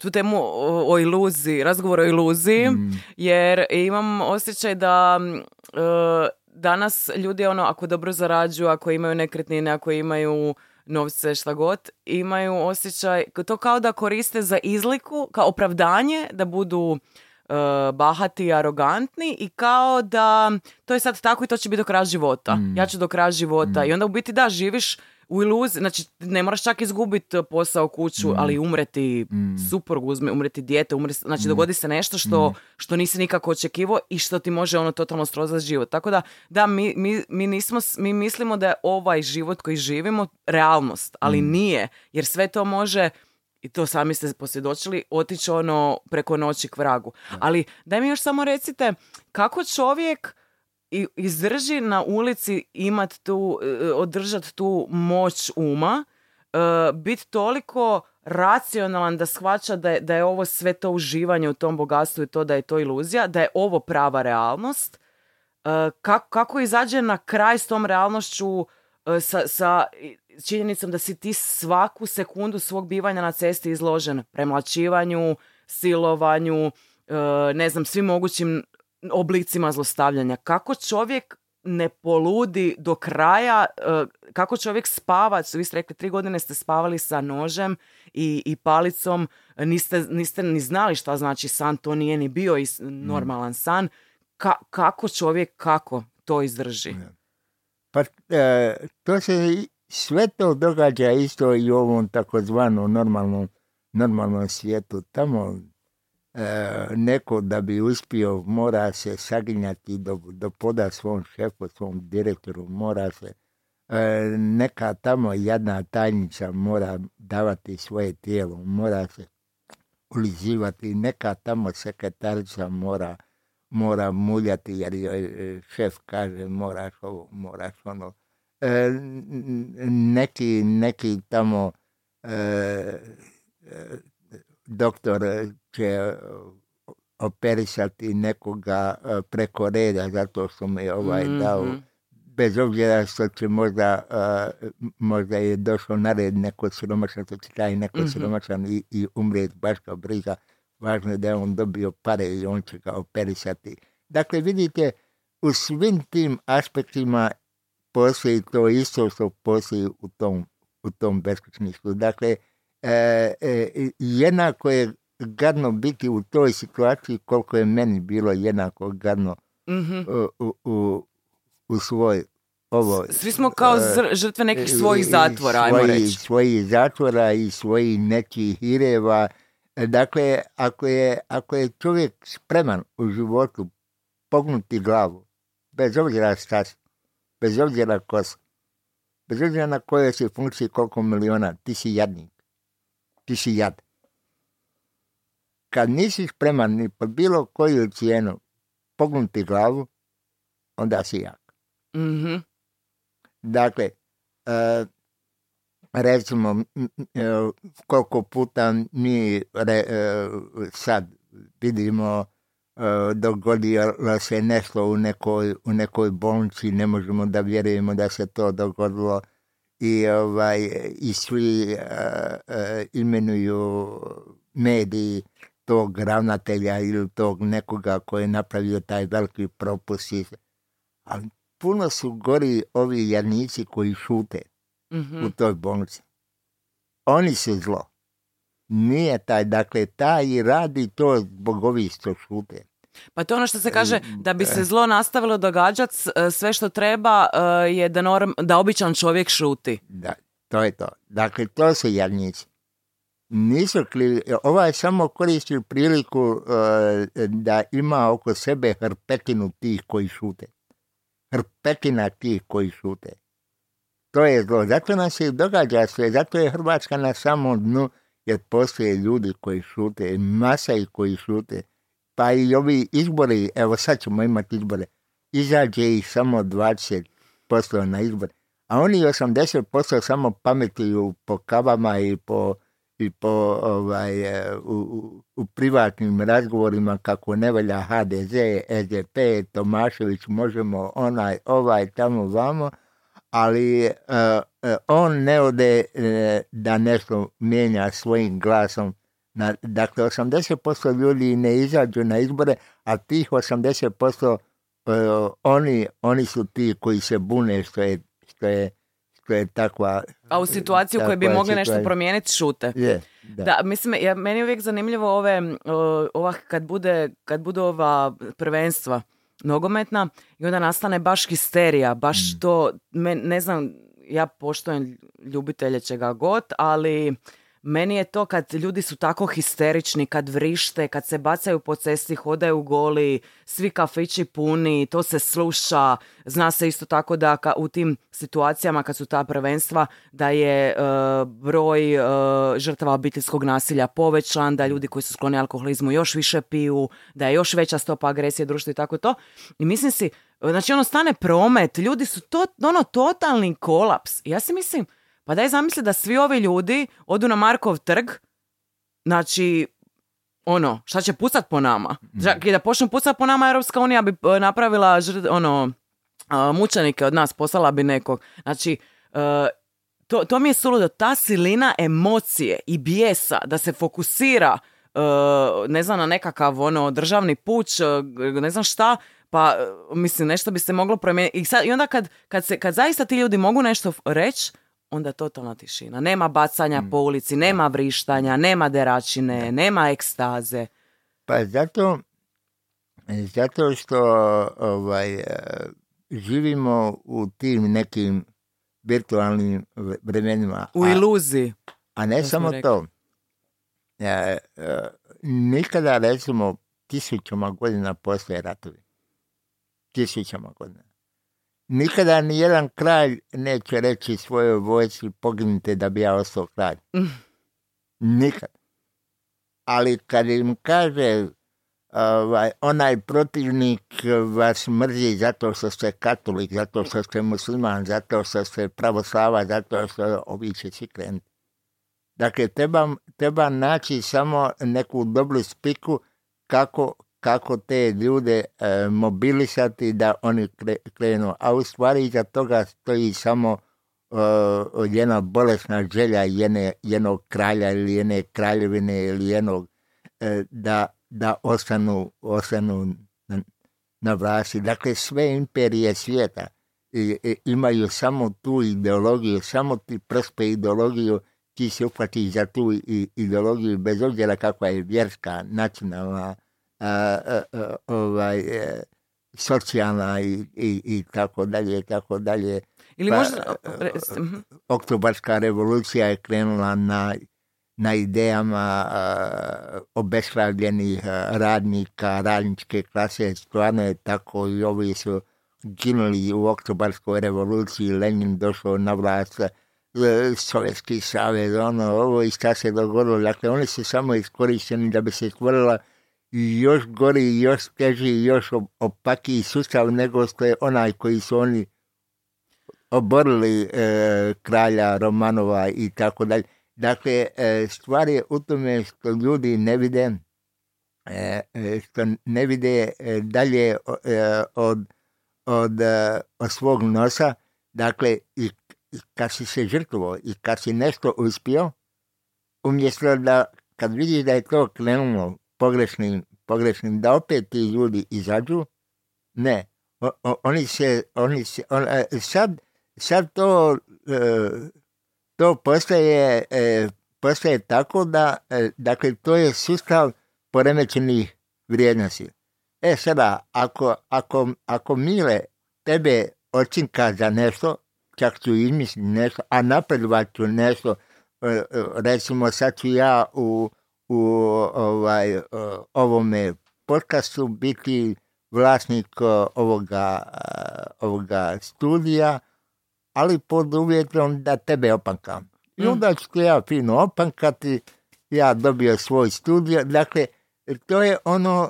tu temu o, o iluziji, razgovor o iluziji, mm. jer imam osjećaj da e, danas ljudi, ono, ako dobro zarađuju, ako imaju nekretnine, ako imaju novce, šta god, imaju osjećaj, to kao da koriste za izliku, kao opravdanje, da budu e, bahati i arogantni i kao da to je sad tako i to će biti do kraja života. Mm. Ja ću do kraja života. Mm. I onda u biti da, živiš u iluziji, znači ne moraš čak izgubiti posao, kuću, mm. ali umreti mm. suprug, umreti dijete, umreti, znači mm. dogodi se nešto što, mm. što nisi nikako očekivao i što ti može ono totalno srozati život. Tako da, da, mi, mi, mi, nismo, mi mislimo da je ovaj život koji živimo realnost, ali mm. nije, jer sve to može, i to sami ste posvjedočili, otići ono preko noći k vragu. Ja. Ali daj mi još samo recite, kako čovjek i izdrži na ulici imat tu, održat tu moć uma, biti toliko racionalan da shvaća da je, da je ovo sve to uživanje u tom bogatstvu i to da je to iluzija, da je ovo prava realnost. Kako, kako izađe na kraj s tom realnošću, sa, sa činjenicom da si ti svaku sekundu svog bivanja na cesti izložen premlaćivanju, silovanju, ne znam, svim mogućim oblicima zlostavljanja. Kako čovjek ne poludi do kraja, kako čovjek spava, vi ste rekli, tri godine ste spavali sa nožem i, i palicom, niste, niste ni znali šta znači san, to nije ni bio normalan san. Ka, kako čovjek, kako to izdrži? Pa e, to se, sve to događa isto i u ovom takozvanom normalnom, normalnom svijetu. Tamo E, neko da bi uspio mora se saginjati do, do poda svom šefu, svom direktoru, mora se e, neka tamo jedna tajnica mora davati svoje tijelo, mora se ulizivati, neka tamo sekretarica mora, mora muljati jer joj šef kaže moraš ovo, moraš ono. E, neki, neki tamo e, e, doktor će operisati nekoga preko reda zato što mi je ovaj mm-hmm. dao bez obzira što će možda, uh, možda je došao na red neko siromašan, što će taj neko mm-hmm. siromašan i, i umrijeti, baš kao briga, važno je da je on dobio pare i on će ga operisati. Dakle, vidite, u svim tim aspektima postoji to isto što postoji u tom, u tom beskućništvu. Dakle, e, e, jednako je gadno biti u toj situaciji koliko je meni bilo jednako gadno mm-hmm. u, u, u svoj ovo. Svi smo kao zr- žrtve nekih svojih zatvora, svoji, ajmo reći. Svojih zatvora i svojih nekih hireva. Dakle, ako je, ako je čovjek spreman u životu pognuti glavu, bez obzira šta, bez obzira ko si, bez obzira na kojoj si funkciji koliko miliona, ti si jadnik, ti si jad. Kad nisi spreman ni po bilo koju cijenu pognuti glavu, onda si jak. Mm-hmm. Dakle, uh, recimo, koliko puta mi re, sad vidimo, dogodilo se nešto u nekoj, u nekoj bolnici, ne možemo da vjerujemo da se to dogodilo i, ovaj, i svi uh, uh, imenuju mediji tog ravnatelja ili tog nekoga koji je napravio taj veliki propust. Ali puno su gori ovi jadnici koji šute. Mm-hmm. U toj bolnici. Oni su zlo. Nije taj, dakle, taj radi to zbog ovih što šute. Pa to ono što se kaže, da bi se zlo nastavilo događati, sve što treba je da, norm, da običan čovjek šuti. Da, to je to. Dakle, to su jadnici. Nisu krivi. Ovaj samo koristi priliku da ima oko sebe hrpetinu tih koji šute. Hrpetina tih koji šute. To je zlo. Zato nam se događa sve. Zato je Hrvatska na samom dnu, jer postoje ljudi koji šute, masa i koji šute. Pa i ovi izbori, evo sad ćemo imati izbore, izađe ih samo dvadeset posto na izbore. A oni osamdeset posto samo pametuju po kavama i po, i po ovaj, u, u privatnim razgovorima kako ne valja ha de ze, es de pe, Tomašević, možemo onaj, ovaj, tamo, vamo. Ali uh, on ne ode uh, da nešto mijenja svojim glasom. Na, dakle, osamdeset posto ljudi ne izađu na izbore, a tih osamdeset posto uh, oni, oni su ti koji se bune što je, što je, što je takva... A u situaciju u kojoj bi mogli nešto promijeniti šute. Je, da. Da, mislim, ja, meni je uvijek zanimljivo ove, uh, ova, kad, bude, kad budu ova prvenstva nogometna i onda nastane baš histerija, baš to, me, ne znam, ja poštujem ljubitelje čega god, ali meni je to kad ljudi su tako histerični, kad vrište, kad se bacaju po cesti, hodaju goli, svi kafići puni, to se sluša, zna se isto tako da ka, u tim situacijama kad su ta prvenstva da je e, broj e, žrtava obiteljskog nasilja povećan, da ljudi koji su skloni alkoholizmu još više piju, da je još veća stopa agresije društva i tako to. I mislim si, znači ono stane promet, ljudi su to, ono totalni kolaps. Ja si mislim, pa daj zamisli da svi ovi ljudi odu na Markov trg, znači, ono, šta će pucat po nama? I da počnu pucat po nama, Europska unija bi napravila, ono, mučenike od nas, poslala bi nekog. Znači, to, to mi je suludo, ta silina emocije i bijesa da se fokusira, ne znam, na nekakav, ono, državni puč, ne znam šta, pa, mislim, nešto bi se moglo promijeniti. I, sad, i onda kad, kad, se, kad zaista ti ljudi mogu nešto reći, onda totalna tišina. Nema bacanja mm. po ulici, nema vrištanja, nema deračine, mm. nema ekstaze. Pa zato, zato što ovaj, živimo u tim nekim virtualnim vremenima. U iluziji. A, a ne to samo to. E, e, nikada, recimo, tisućama godina postoje ratovi. Tisućama godina. Nikada ni jedan kralj neće reći svojoj vojsci poginite da bi ja ostao kralj. Nikad. Ali kad im kaže ovaj, onaj protivnik vas mrzi zato što ste katolik, zato što ste musliman, zato što ste pravoslava, zato što ovi će si krenuti. Dakle, treba, treba naći samo neku dobru spiku kako, kako te ljude e, mobilisati da oni kre, krenu. A u stvari iza toga stoji samo e, jedna bolesna želja jedne, jednog kralja ili jedne kraljevine ili jednog e, da, da ostanu, ostanu na, na vlasti. Dakle, sve imperije svijeta i, i, imaju samo tu ideologiju, samo ti prspe ideologiju, ti se upati za tu i, ideologiju, bez obzira kakva je vjerska, nacionalna, A, a, a, ovaj, e, socijalna i, i, i tako dalje i tako dalje. Ili pa, možda... Oktobarska revolucija je krenula na, na idejama a, obespravljenih radnika, radničke klase. Stvarno je tako i ovi su ginuli u Oktobarskoj revoluciji. Lenin došao na vlast, Sovjetski savez, ono, ovo i šta se dogodilo. Dakle, oni su samo iskorišteni da bi se stvorila još gori, još teži, još opakiji sustav nego što je onaj koji su oni oborili, e, kralja Romanova i tako dalje. Dakle, e, stvar je u tome što ljudi ne vide, e, što ne vide dalje e, od, od, od svog nosa. Dakle, i, i kad si se žrtvo i kad si nešto uspio, umjesto da kad vidiš da je to krenulo Pogrešnim, pogrešnim, da opet ti ljudi izađu, ne. O, o, oni se, oni se on, sad, sad to, e, to postaje, e, postaje tako da, e, dakle, to je sustav poremećenih vrijednosti. E sada, ako, ako, ako Mile tebe očinka za nešto, čak ću izmisliti nešto, a napredovat ću nešto, e, recimo sad ću ja u u ovaj, ovome podcastu biti vlasnik ovoga, ovoga studija, ali pod uvjetom da tebe opankam. I onda ću ja fino opankati, ja dobio svoj studio. Dakle, to je ono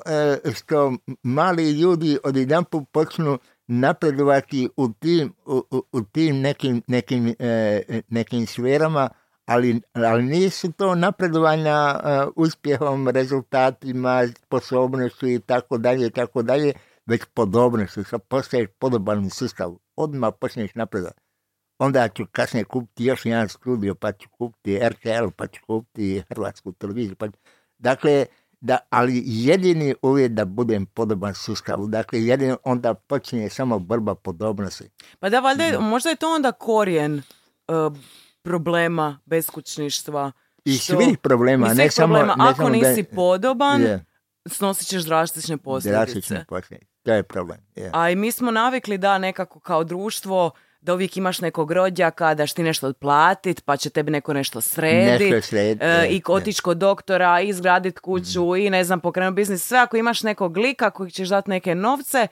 što mali ljudi odjedanput počnu napredovati u tim, u, u, u tim nekim, nekim, nekim sferama, ali, ali nisu to napredovanja uh, uspjehom, rezultatima, sposobnošću i tako dalje, tako dalje, već podobnošću. Sad postaješ podoban sustavu. Odmah počneš napredovati. Onda ću kasnije kupiti još jedan studio, pa ću kupiti er te el, pa ću kupiti Hrvatsku televiziju. Pa ću... Dakle, da, ali jedini uvijek da budem podoban sustavu. Dakle, jedini onda počinje samo borba podobnosti. Pa da, valjda, no. Možda je to onda korijen... Uh... problema beskućništva. I svih problema, svih ne samo... Problema. Ne ako samo nisi da... podoban, yeah. Snosit ćeš drastične posljedice. Drastične posljedice, to je problem. Yeah. A i mi smo navikli da nekako kao društvo, da uvijek imaš nekog rođaka, da će ti nešto platit, pa će tebi neko nešto srediti. Nešto srediti. E, I otići kod doktora, i izgraditi kuću, mm. i ne znam, pokrenuti biznis. Sve ako imaš nekog lika koji ćeš dati neke novce,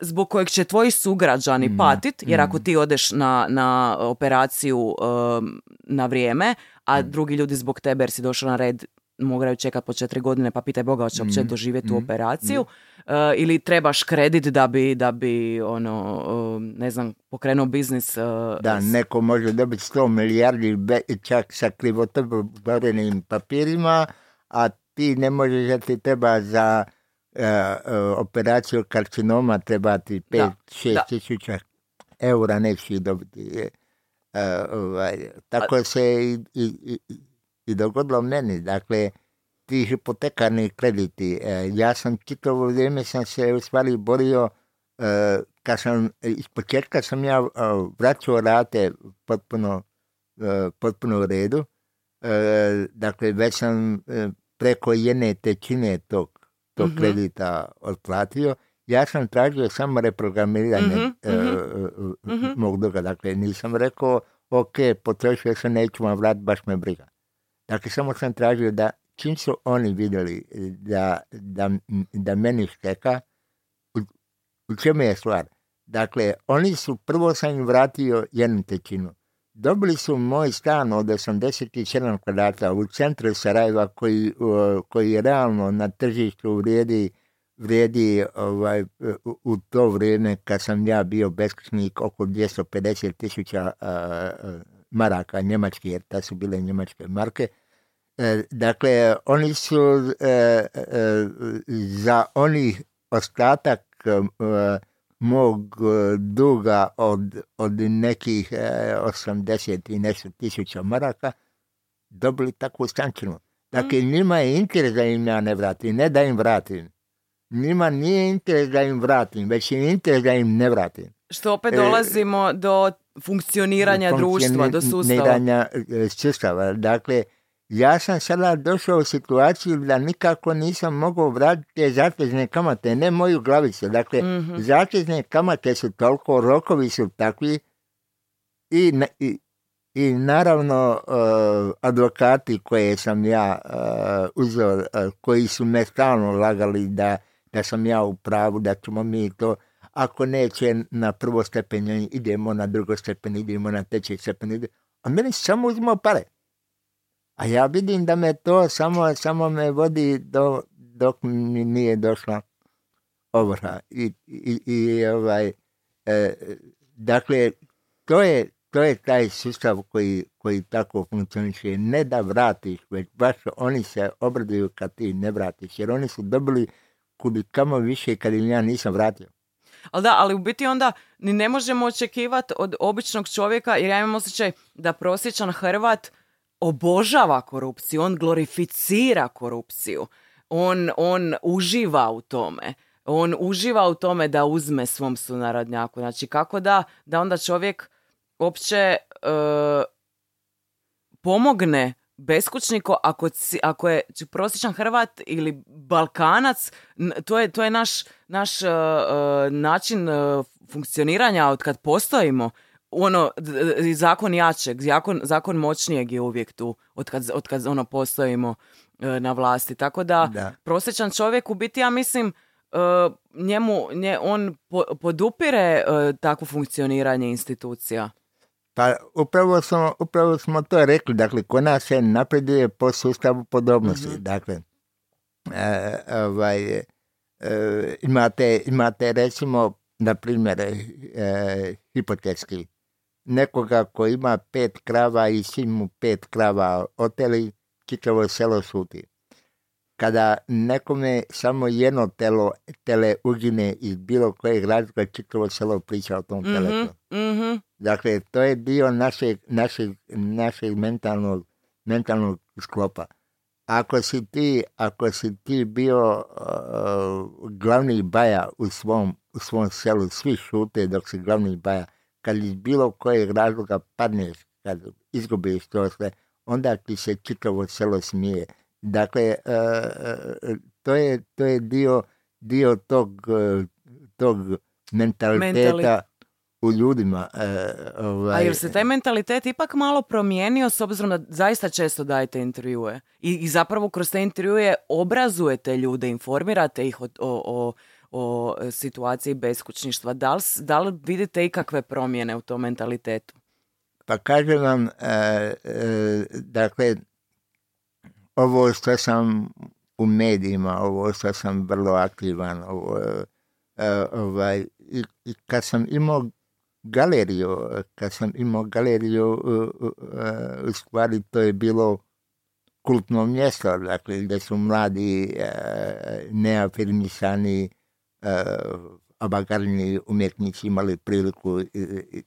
zbog kojeg će tvoji sugrađani mm. patit, jer ako ti odeš na, na operaciju um, na vrijeme, a mm. drugi ljudi zbog tebe jer si došao na red moraju čekati po četiri godine, pa pitaj Boga hoće uopće mm. doživjeti mm. tu operaciju, mm. uh, ili trebaš kredit da bi, da bi ono, uh, ne znam, pokrenuo biznis. Uh, da, neko može dobiti sto milijardi čak sa krivotvorenim papirima, a ti ne možeš da ti treba za... Uh, uh, operaciju karcinoma trebati pet do šest tisuća eura, neću dobiti. Uh, ovaj, tako A... se i, i, i dogodilo meni. Dakle, ti hipotekarni krediti. Uh, ja sam čitavo vrijeme sam se u stvari borio, uh, kad sam, iz početka sam ja uh, vraćao rate potpuno, uh, potpuno u redu. Uh, dakle, već sam uh, preko jedne trećine tog to mm-hmm. kredita otplatio. Ja sam tražio samo reprogramiranje mm-hmm. e, mm-hmm. mog duga. Dakle, nisam rekao, ok, potrošio sam, neću vam vratiti, baš me briga. Dakle, samo sam tražio da čim su oni vidjeli da, da, da meni šteka, u, u čemu je stvar? Dakle, oni su, prvo sam im vratio jednu trećinu. Dobili su moj stan od osamdeset sedam kvadrata u centru Sarajeva koji, koji realno na tržištu vrijedi, vrijedi ovaj, u to vrijeme kad sam ja bio beskućnik oko dvjesto pedeset tisuća maraka njemačkih, jer ta su bile njemačke marke. Dakle, oni su za onih ostatak mog duga od, od nekih osamdeset i nešto tisuća maraka dobili takvu stančinu. Dakle, njima je interes da im ja ne vratim, ne da im vratim. Njima nije interes da im vratim, već je interes da im ne vratim. Što opet dolazimo e, do funkcioniranja društva, do sustava. sustava. Dakle, ja sam sada došao u situaciju da nikako nisam mogao vratiti te zatezne kamate, ne moju glavicu. Dakle, mm-hmm. zatezne kamate su toliko, rokovi su takvi i, i, i naravno uh, advokati koje sam ja uh, uzeo, uh, koji su me stalno lagali da, da sam ja u pravu, da ćemo mi to... Ako neće na prvo stepen, idemo na drugo stepen, idemo na treći stepen. A meni samo uzimao pare. A ja vidim da me to samo, samo me vodi do, dok mi nije došla ovrha. I, i, i, ovaj, e, dakle, to je, to je taj sustav koji, koji tako funkcioniše. Ne da vratiš, već baš oni se obraduju kad ti ne vratiš. Jer oni su dobili kud i kamo više kad im ja nisam vratio. Ali da, ali u biti onda ni ne možemo očekivati od običnog čovjeka, jer ja imam osjećaj da prosječan Hrvat obožava korupciju, on glorificira korupciju, on, on uživa u tome, on uživa u tome da uzme svom sunarodnjaku. Znači kako da, da onda čovjek uopće e, pomogne beskućniku ako, ako je prosječan Hrvat ili Balkanac, to je, to je naš, naš uh, način uh, funkcioniranja od kad postojimo. Ono, zakon jačeg, zakon, zakon moćnijeg je uvijek tu od kad, od kad ono, postojimo uh, na vlasti. Tako da, da prosječan čovjek u biti, ja mislim, uh, njemu, nje, on po, podupire uh, takvo funkcioniranje institucija. Pa upravo smo, upravo smo to rekli, dakle, kod nas se napreduje po sustavu podobnosti, mm-hmm. dakle, e, ovaj, e, imate, imate recimo, na primjer, e, hipotetski, nekoga ko ima pet krava i svi mu pet krava oteli, čitavo selo šuti. Kada nekome samo jedno telo, tele ugine iz bilo kojeg razloga, čitavo selo priča o tom mm-hmm. teletu. Mm-hmm. Dakle, to je dio našeg, našeg, našeg mentalnog, mentalnog sklopa. Ako si ti, ako si ti bio uh, glavni baja u svom, u svom selu, svi šute dok si glavni baja, kad iz bilo kojeg razloga padneš, kad izgubiš to sve, onda ti se čitavo selo smije. Dakle, uh, to, je, to je dio, dio tog, tog mentaliteta Mentali. u ljudima. Uh, ovaj. A jer se taj mentalitet ipak malo promijenio s obzirom da zaista često dajete intervjue i, i zapravo kroz te intervjue obrazujete ljude, informirate ih o, o, o, o situaciji beskućništva. Da li, da li vidite ikakve promjene u tom mentalitetu? Pa kažem vam, uh, uh, dakle, ovo što sam u medijima, ovo što sam vrlo aktivan, ovo, e, ovaj, i, i kad sam imao galeriju, kad sam imao galeriju, e, e, u stvari to je bilo kultno mjesto, dakle, gdje su mladi, e, neafirmisani, e, avangarni umjetnici imali priliku e,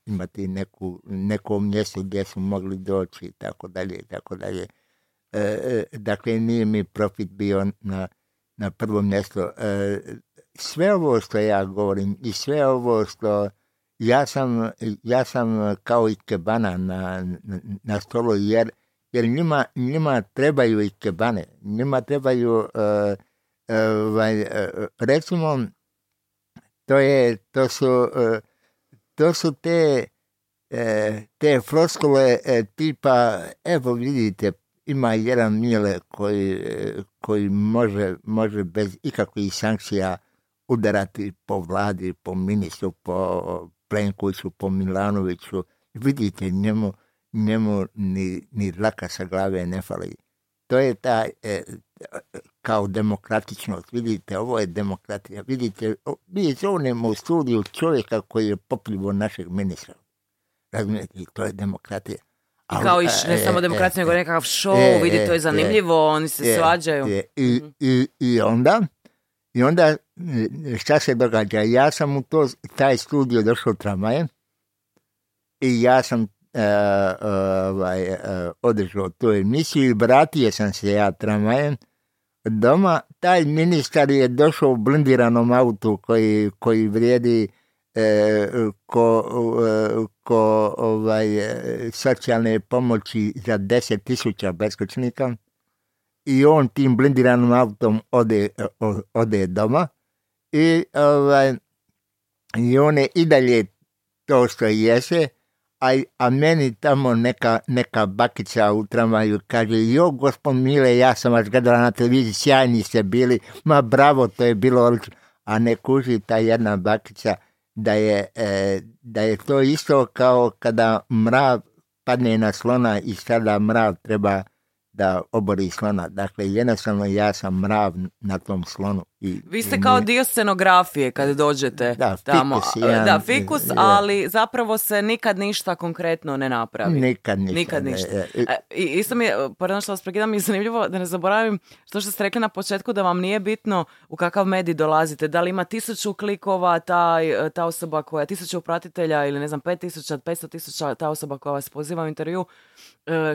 imati neku, neko mjesto gdje su mogli doći i tako dalje, i tako dalje. E, dakle, nije mi profit bio na, na prvo mjesto. E, sve ovo što ja govorim i sve ovo što ja sam, ja sam kao ikebana na, na, na stolu, jer, jer njima, njima trebaju ikebane, njima trebaju e, e, recimo to, je, to, su, e, to su te e, te floskule e, tipa, evo vidite, ima jedan Mile koji, koji može, može bez ikakvih sankcija udarati po vladi, po ministru, po Plenkoviću, po Milanoviću. Vidite, njemu, njemu ni, ni dlaka sa glave ne fali. To je ta e, kao demokratičnost. Vidite, ovo je demokratija. Vidite, mi zovnemo u studiju čovjeka koji je popljivo našeg ministra. Razumijete, to je demokratija. I kao iš, ne samo demokracija, nego nekakav show, vidi, to je zanimljivo, oni se svađaju. I, i, i onda, i onda, šta se događa? Ja sam u to, taj studio došao tramvajem i ja sam uh, ovaj, uh, održao tu emisiju i vratio sam se ja tramvajem doma. Taj ministar je došao u blindiranom autu koji, koji vrijedi E, ko, ko ovaj, socijalne pomoći za deset tisuća beskućnika i on tim blindiranim autom ode, ode doma i, ovaj, i on je i dalje to što jese, a, a meni tamo neka, neka bakica u tramvaju kaže: "Jo, gospod Mile, ja sam vas gledala na televiziji, sjajni ste bili, ma bravo, to je bilo." A ne kuži ta jedna bakica da je, e, da je to isto kao kada mrav padne na slona i sada mrav treba da obori slona. Dakle, jednostavno ja sam mrav na tom slonu. I, vi ste i kao dio scenografije kad dođete da, tamo. Fikus, ja, da, fikus, ali zapravo se nikad ništa konkretno ne napravi. Nikad ništa. Nikad ništa. Ne, e, I, isto mi je, pardon što vas prekidam, mi je zanimljivo da ne zaboravim što ste rekli na početku, da vam nije bitno u kakav medij dolazite. Da li ima tisuću klikova taj, ta osoba koja je tisuću pratitelja ili ne znam pet tisuća, petsto tisuća ta osoba koja vas poziva u intervju.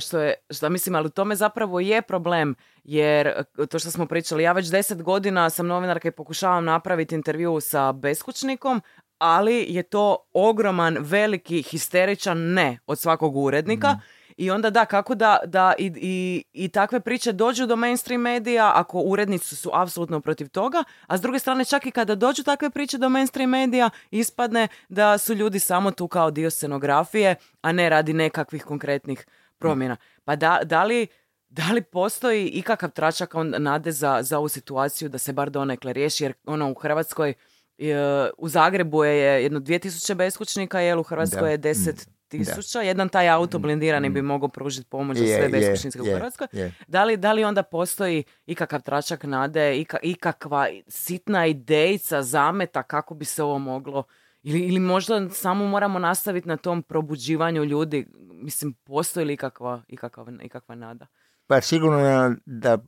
Što je, što mislim, ali u tome zapravo je problem, jer to što smo pričali, ja već deset godina sam novinarka i pokušavam napraviti intervju sa beskućnikom, ali je to ogroman, veliki, histeričan ne od svakog urednika. Mm. I onda da, kako da, da i, i, i takve priče dođu do mainstream medija ako urednici su apsolutno protiv toga, a s druge strane čak i kada dođu takve priče do mainstream medija ispadne da su ljudi samo tu kao dio scenografije, a ne radi nekakvih konkretnih promjena. Pa da, da, li, da li postoji ikakav tračak on nade za, za ovu situaciju da se bar donekle riješi, jer ono u Hrvatskoj, e, u Zagrebu je jedno dvije tisuće beskućnika, jel u Hrvatskoj da. je deset tisuća, jedan taj auto blindirani bi mogao pružiti pomoć za sve beskućnike u Hrvatskoj. Je, je. Da, li, da li onda postoji ikakav tračak nade, ika, ikakva sitna idejica, zameta kako bi se ovo moglo, ili, ili možda samo moramo nastaviti na tom probuđivanju ljudi? Mislim, postoji li ikakva, ikakva, ikakva nada? Pa sigurno da,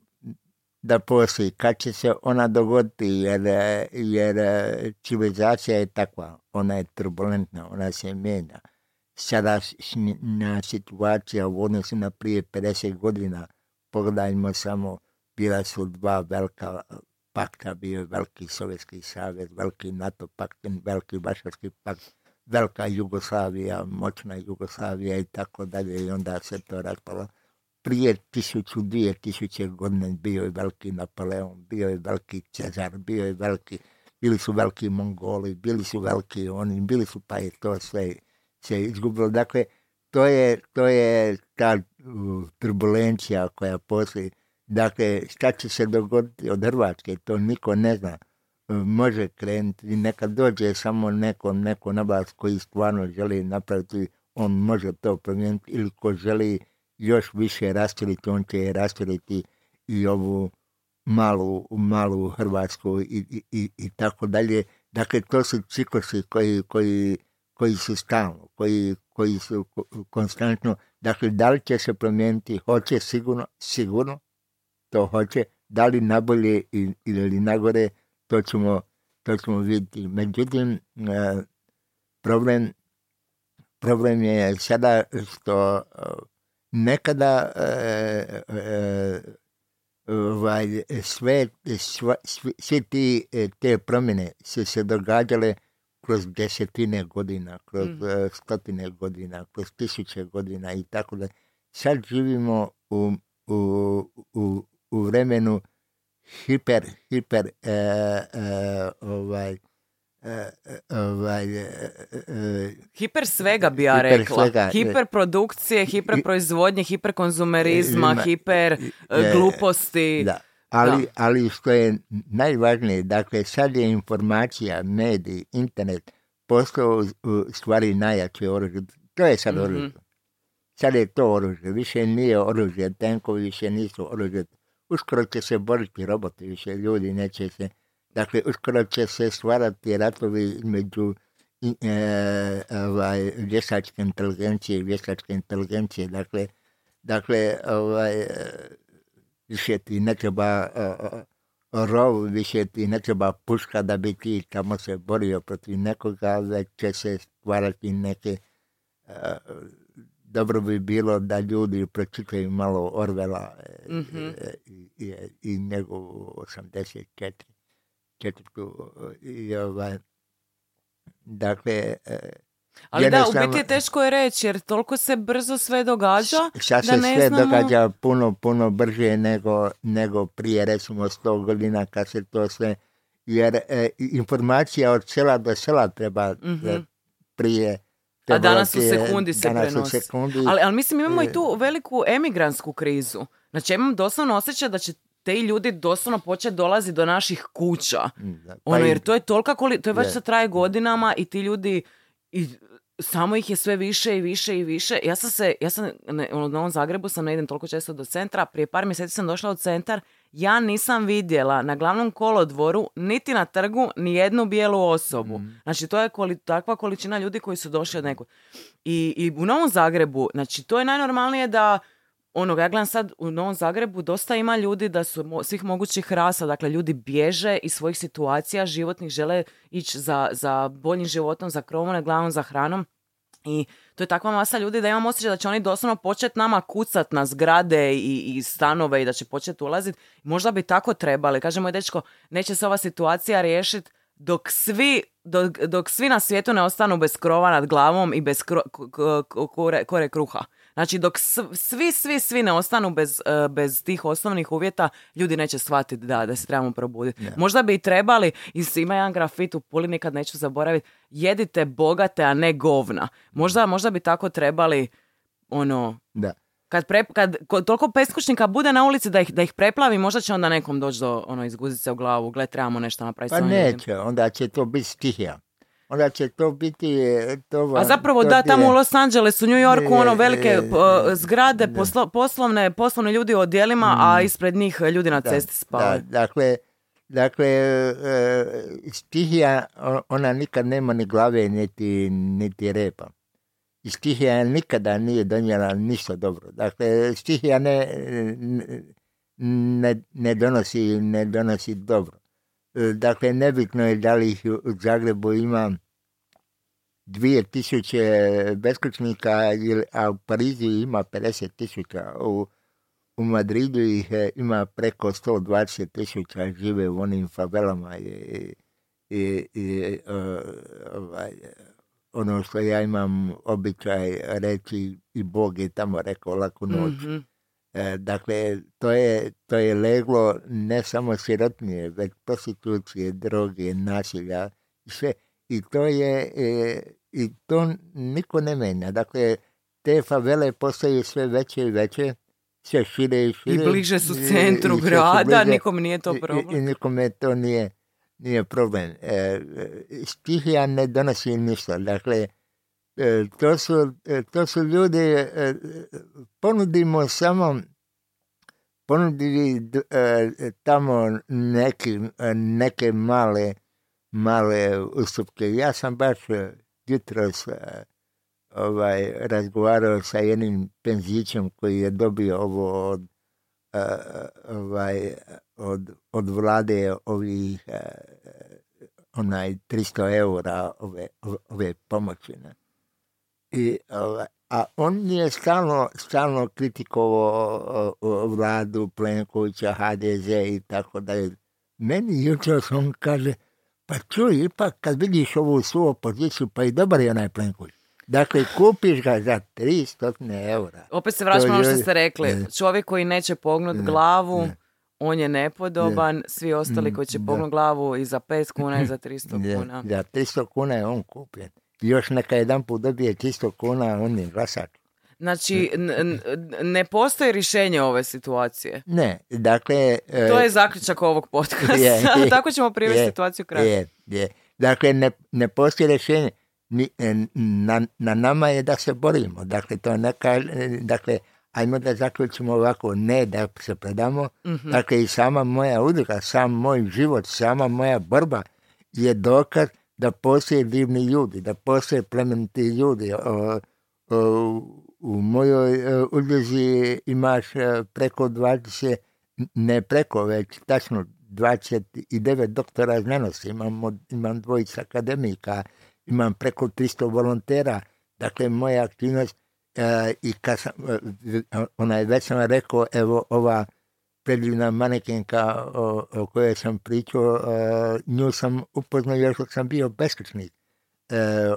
da postoji. Kad će se ona dogoditi, jer, jer civilizacija je takva. Ona je turbulentna, ona se mijenja. Sadašnja situacija u odnosu na prije pedeset godina, pogledajmo samo, bila su dva velika pakta, bio je veliki Sovjetski savez, veliki NATO pakt, veliki Varšavski pakt, velika Jugoslavija, moćna Jugoslavija i tako dalje, i onda se to raspalo. Prije tisuću, dvije tisuće godine bio je veliki Napoleon, bio je veliki Cezar, bio je veliki, bili su veliki Mongoli, bili su veliki oni, bili su, pa je to sve se izgubilo. Dakle, to je, to je ta uh, turbulencija koja postoji. Dakle, šta će se dogoditi od Hrvatske, to niko ne zna. Može krenuti, neka dođe samo neko, neko na vas koji stvarno želi napraviti, on može to promijeniti, ili ko želi još više rasturiti, on će rasturiti i ovu malu, malu Hrvatsku i, i, i, i tako dalje. Dakle, to su ciklusi koji, koji, koji su stalno, koji, koji su konstantno. Dakle, da li će se promijeniti? Hoće sigurno, sigurno to hoće. Da li nabolje ili nagore, to ćemo, to ćemo vidjeti. Međutim, problem, problem je sada što nekada ovaj, sve, sva, svi ti, te promjene su se događale kroz desetine godina, kroz mm. stotine godina, kroz tisuće godina i tako da. Sad živimo u, u, u, u vremenu hiper, hiper e, e, ovaj, e, ovaj, e, e, hiper svega bi ja hiper rekla. Svega. Hiper produkcije, hiper proizvodnje, hiper konzumerizma, hiper e, gluposti. Da. Ali, da. ali što je najvažnije, dakle sad je informacija, mediji, internet postao u stvari najjače oružje. To je sad oružje. Mm-hmm. Sad je to oružje. Više nije oružje, tenkovi više nisu oružje. Uskoro će se boriti roboti, više ljudi neće se. Dakle, uskoro će se stvarati ratovi između, ovaj, vještačke inteligencije i vještačke inteligencije. Dakle, dakle ovaj, više ti ne treba uh, rov, više ti ne treba puška da bi ti tamo se borio protiv nekoga, već će se stvarati neke... Uh, dobro bi bilo da ljudi pročitaju malo Orwella mm-hmm. i, i, i njegovu osamdeset četiri. Četvrtu, i ovaj, dakle, ali da, u biti teško je reći, jer toliko se brzo sve događa. Sad se sve znamo... događa puno, puno brže nego, nego prije, recimo, sto godina kad se to sve... Jer eh, informacija od sela do sela treba mm-hmm. prije... A danas u sekundi se prenosi. Ali, ali mislim, imamo i tu veliku emigransku krizu. Znači, ja imam doslovno osjećaj da će te ljudi doslovno početi dolazi do naših kuća. Da, pa ono, jer to je tolika koli... To je već što traje godinama i ti ljudi... I samo ih je sve više i više i više. Ja sam se... Ja sam ne, u Novom Zagrebu sam, ne idem toliko često do centra. Prije par mjeseci sam došla u centar. Ja nisam vidjela na glavnom kolodvoru, niti na trgu, ni jednu bijelu osobu. Mm. Znači, to je koli, takva količina ljudi koji su došli od nekud. I, i u Novom Zagrebu, znači, to je najnormalnije da, ono, ja gledam sad, u Novom Zagrebu dosta ima ljudi da su mo, svih mogućih rasa, dakle, ljudi bježe iz svojih situacija životnih, žele ići za, za boljim životom, za krovom nad glavom, za hranom. I to je takva masa ljudi da imam osjećaj da će oni doslovno početi nama kucati na zgrade i, i stanove i da će početi ulaziti. Možda bi tako trebali. Kaže moj dečko, neće se ova situacija riješiti dok svi, dok, dok svi na svijetu ne ostanu bez krova nad glavom i bez kro, kore, kore kruha. Znači, dok svi, svi, svi ne ostanu bez, bez tih osnovnih uvjeta, ljudi neće shvatiti da, da se trebamo probuditi. Yeah. Možda bi i trebali, i ima jedan grafit u Puli, nikad neću zaboraviti, jedite bogate, a ne govna. Možda, možda bi tako trebali, ono... Da. Kad, pre, kad toliko beskućnika bude na ulici da ih, da ih preplavi, možda će onda nekom doći do, ono, iz guzice u glavu, gle, trebamo nešto napraviti. Pa neće, nekim. Onda će to biti stihija. Onda će to biti... To, a zapravo to da, tamo je, u Los Angelesu, u New Yorku, ono velike je, je, zgrade, poslo, poslovne, poslovne ljudi u odjelima, mm, a ispred njih ljudi na da, cesti spavaju. Da, dakle, dakle stihija, ona nikad nema ni glave, niti, niti repa. Stihija nikada nije donijela ništa dobro. Dakle, stihija ne, ne, ne, donosi, ne donosi dobro. Dakle, nebitno je da li ih u Zagrebu ima dvije tisuće beskućnika, a u Parizu ima pedeset tisuća, u, u Madridu ih ima preko sto dvadeset tisuća, žive u onim favelama i, i, i ovaj, ono što ja imam običaj reći, i Bog je tamo rekao laku noć. Mm-hmm. Dakle, to je, to je leglo ne samo sirotnije, već prostitucije, droge, nasilja i sve. I to je, e, i to niko ne menja. Dakle, te favele postaju sve veće i veće, sve šire i šire. I bliže su centru i, i grada, bliže, nikom nije to problem. I, i nikome to nije, nije problem. E, stihija ne donosi ništa, dakle... To su, to su ljudi, ponudimo samo, ponudili tamo neki, neke male, male ustupke. Ja sam baš jutros ovaj, razgovarao sa jednim penzićem koji je dobio ovo od, ovaj, od, od vlade ovih onaj tristo eura ove, ove pomoći. I, a on je stalno, stalno kritikovao vladu, Plenkovića, ha de ze i tako dalje. Meni jučer on kaže, pa čuj, ipak kad vidiš ovu svu opoziciju, pa i dobar je onaj Plenković. Dakle, kupiš ga za tristo eura. Opet se vraćamo na ono što ste rekli. Ne. Čovjek koji neće pognut ne. glavu, ne. on je nepodoban. Ne. Svi ostali koji će pognut glavu i za pet kuna i za tristo kuna. Ne. Za tristo kuna je on kupljen. Još neka jedan put dobije tristo kuna, on je glasač. Znači, n- ne postoji rješenje ove situacije. Ne, dakle... To je zaključak ovog podcasta. Je, je, Tako ćemo privesti situaciju kraju. Je, je. Dakle, ne, ne postoji rješenje. Na, na nama je da se borimo. Dakle, to neka... Dakle, ajmo da zaključimo ovako, ne da se predamo. Mm-hmm. Dakle, i sama moja udruga, sam moj život, sama moja borba je dokaz da postoje divni ljudi, da postoje plemeniti ljudi. O, o, u mojoj o, udruzi imaš preko dvadeset, ne preko već, tačno dvadeset devet doktora znanosti, imam, imam dvojica akademika, imam preko tristo volontera, dakle moja aktivnost e, i kad sam, ona je već sam rekao, evo ova predivna manekenka o, o kojoj sam pričao, e, nju sam upoznao još dok sam bio beskućnik. E,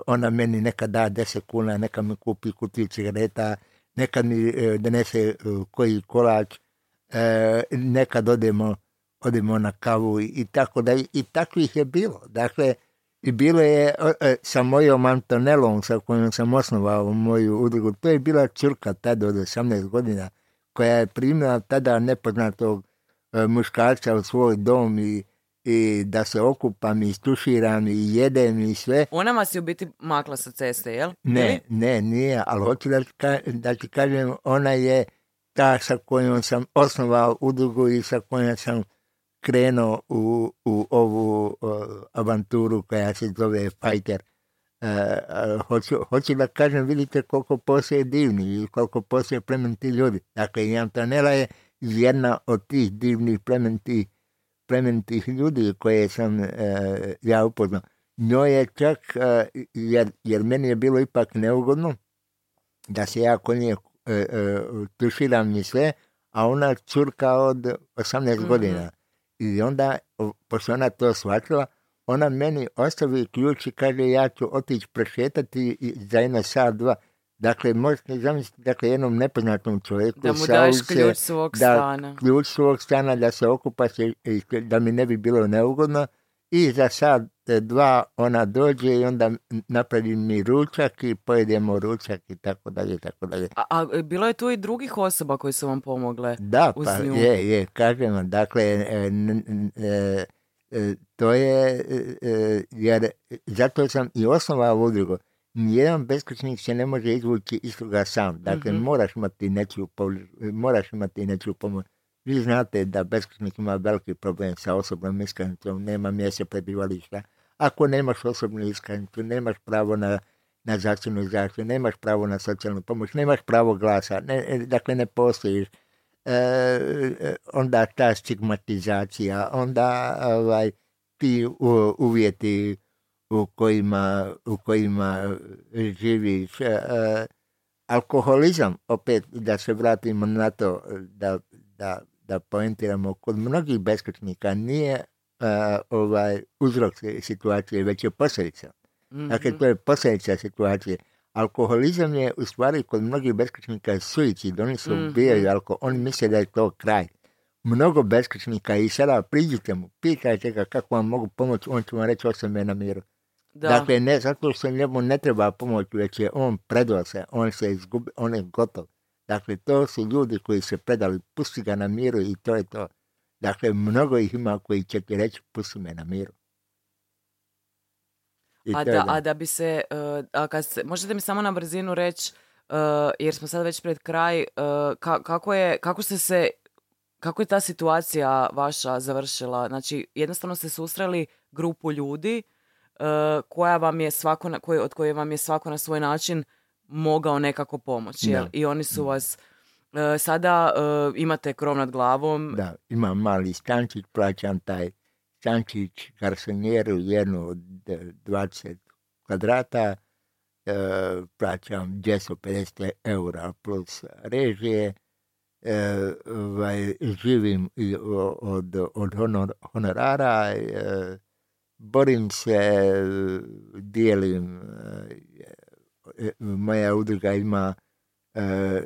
ona meni nekad da deset kuna, nekad mi kupi kutiju cigareta, nekad mi e, donese e, koji kolač, e, nekad odemo odemo na kavu i tako da, i takvih je bilo. Dakle, i bilo je sa mojom Antonellom, sa kojom sam osnovao moju udrugu, to je bila čurka tada od osamnaest godina, koja je primila tada nepoznatog muškarca u svoj dom i, i da se okupam i stuširam i jedem i sve. Ona vas je u biti makla sa ceste, jel? Ne, ne, nije, ali hoću da, da ti kažem, ona je ta sa kojom sam osnovao udrugu i sa kojom sam krenuo u, u ovu uh, avanturu koja se zove Fajter. Uh, uh, hoću, hoću da kažem, vidite koliko postoje divni i koliko postoje plemeniti ljudi. Dakle, i Antonella je jedna od tih divnih plemenitih plementi ljudi koje sam uh, ja upoznao. Njoj je čak, uh, jer, jer meni je bilo ipak neugodno da se ja kod nje uh, uh, tuširam i sve, a ona curka od osamnaest mm-hmm. godina. I onda, pošto ona to shvatila, ona meni ostavi ključ i kaže, ja ću otići prešetati za jedno sat, dva. Dakle, možete zamisliti, dakle, jednom nepoznatom čovjeku. Da mu daš ključ svog stana. Da, ključ svog stana, da se okupaš, da mi ne bi bilo neugodno. I za sat, dva, ona dođe i onda napravi mi ručak i pojedemo ručak i tako dalje, tako dalje. A, a bilo je tu i drugih osoba koji su vam pomogle? Da, pa je, je, kažemo, dakle, e, e, e, to je, e, jer zato sam i osnovao udrugu. Nijedan beskućnik se ne može izvući iz toga sam, dakle, mm-hmm. moraš imati nečiju moraš imati nečiju pomoć. Vi znate da beskućnik ima veliki problem sa osobnom iskaznicom, nema mjesta prebivališta. Ako nemaš osobnu iskaznicu, nemaš pravo na, na zdravstvenu zaštitu, nemaš pravo na socijalnu pomoć, nemaš pravo glasa, ne, dakle ne postojiš. E, onda ta stigmatizacija, onda ovaj, ti u, uvjeti u kojima, u kojima živiš. E, alkoholizam, opet da se vratimo na to, da, da, da poentiramo, kod mnogih beskućnika nije uh, ovaj uzrok situacije, već je posljedica. Mm-hmm. Dakle, to je posljedica situacije. Alkoholizam je u stvari kod mnogih beskućnika suicid, oni se mm-hmm. ubijaju alkohol, oni misle da je to kraj. Mnogo beskućnika i sada priđite mu, pitajte ga kako vam mogu pomoći, on će vam reći osam je na miru. Da. Dakle, ne zato što njemu ne treba pomoći, već je on predao se, on se izgubi, on je gotov. Dakle, to su ljudi koji se predali, pusti ga na miru i to je to. Dakle, mnogo ih ima koji će ti reći, pusti me na miru. A da, da. a da bi se, a kad se, možete mi samo na brzinu reći, jer smo sad već pred kraj, ka, kako je, kako ste se, kako je ta situacija vaša završila? Znači, jednostavno ste susreli grupu ljudi koja vam je svako, od koje vam je svako na svoj način mogao nekako pomoći, jel? I oni su vas uh, sada uh, imate krov nad glavom. Da, imam mali stančić, plaćam taj stančić garsonjeru jednu od dvadeset kvadrata, uh, plaćam dvjesto pedeset eura plus režije, uh, ovaj, živim od, od honor, honorara, uh, borim se, dijelim. Uh, Moja udruga ima uh,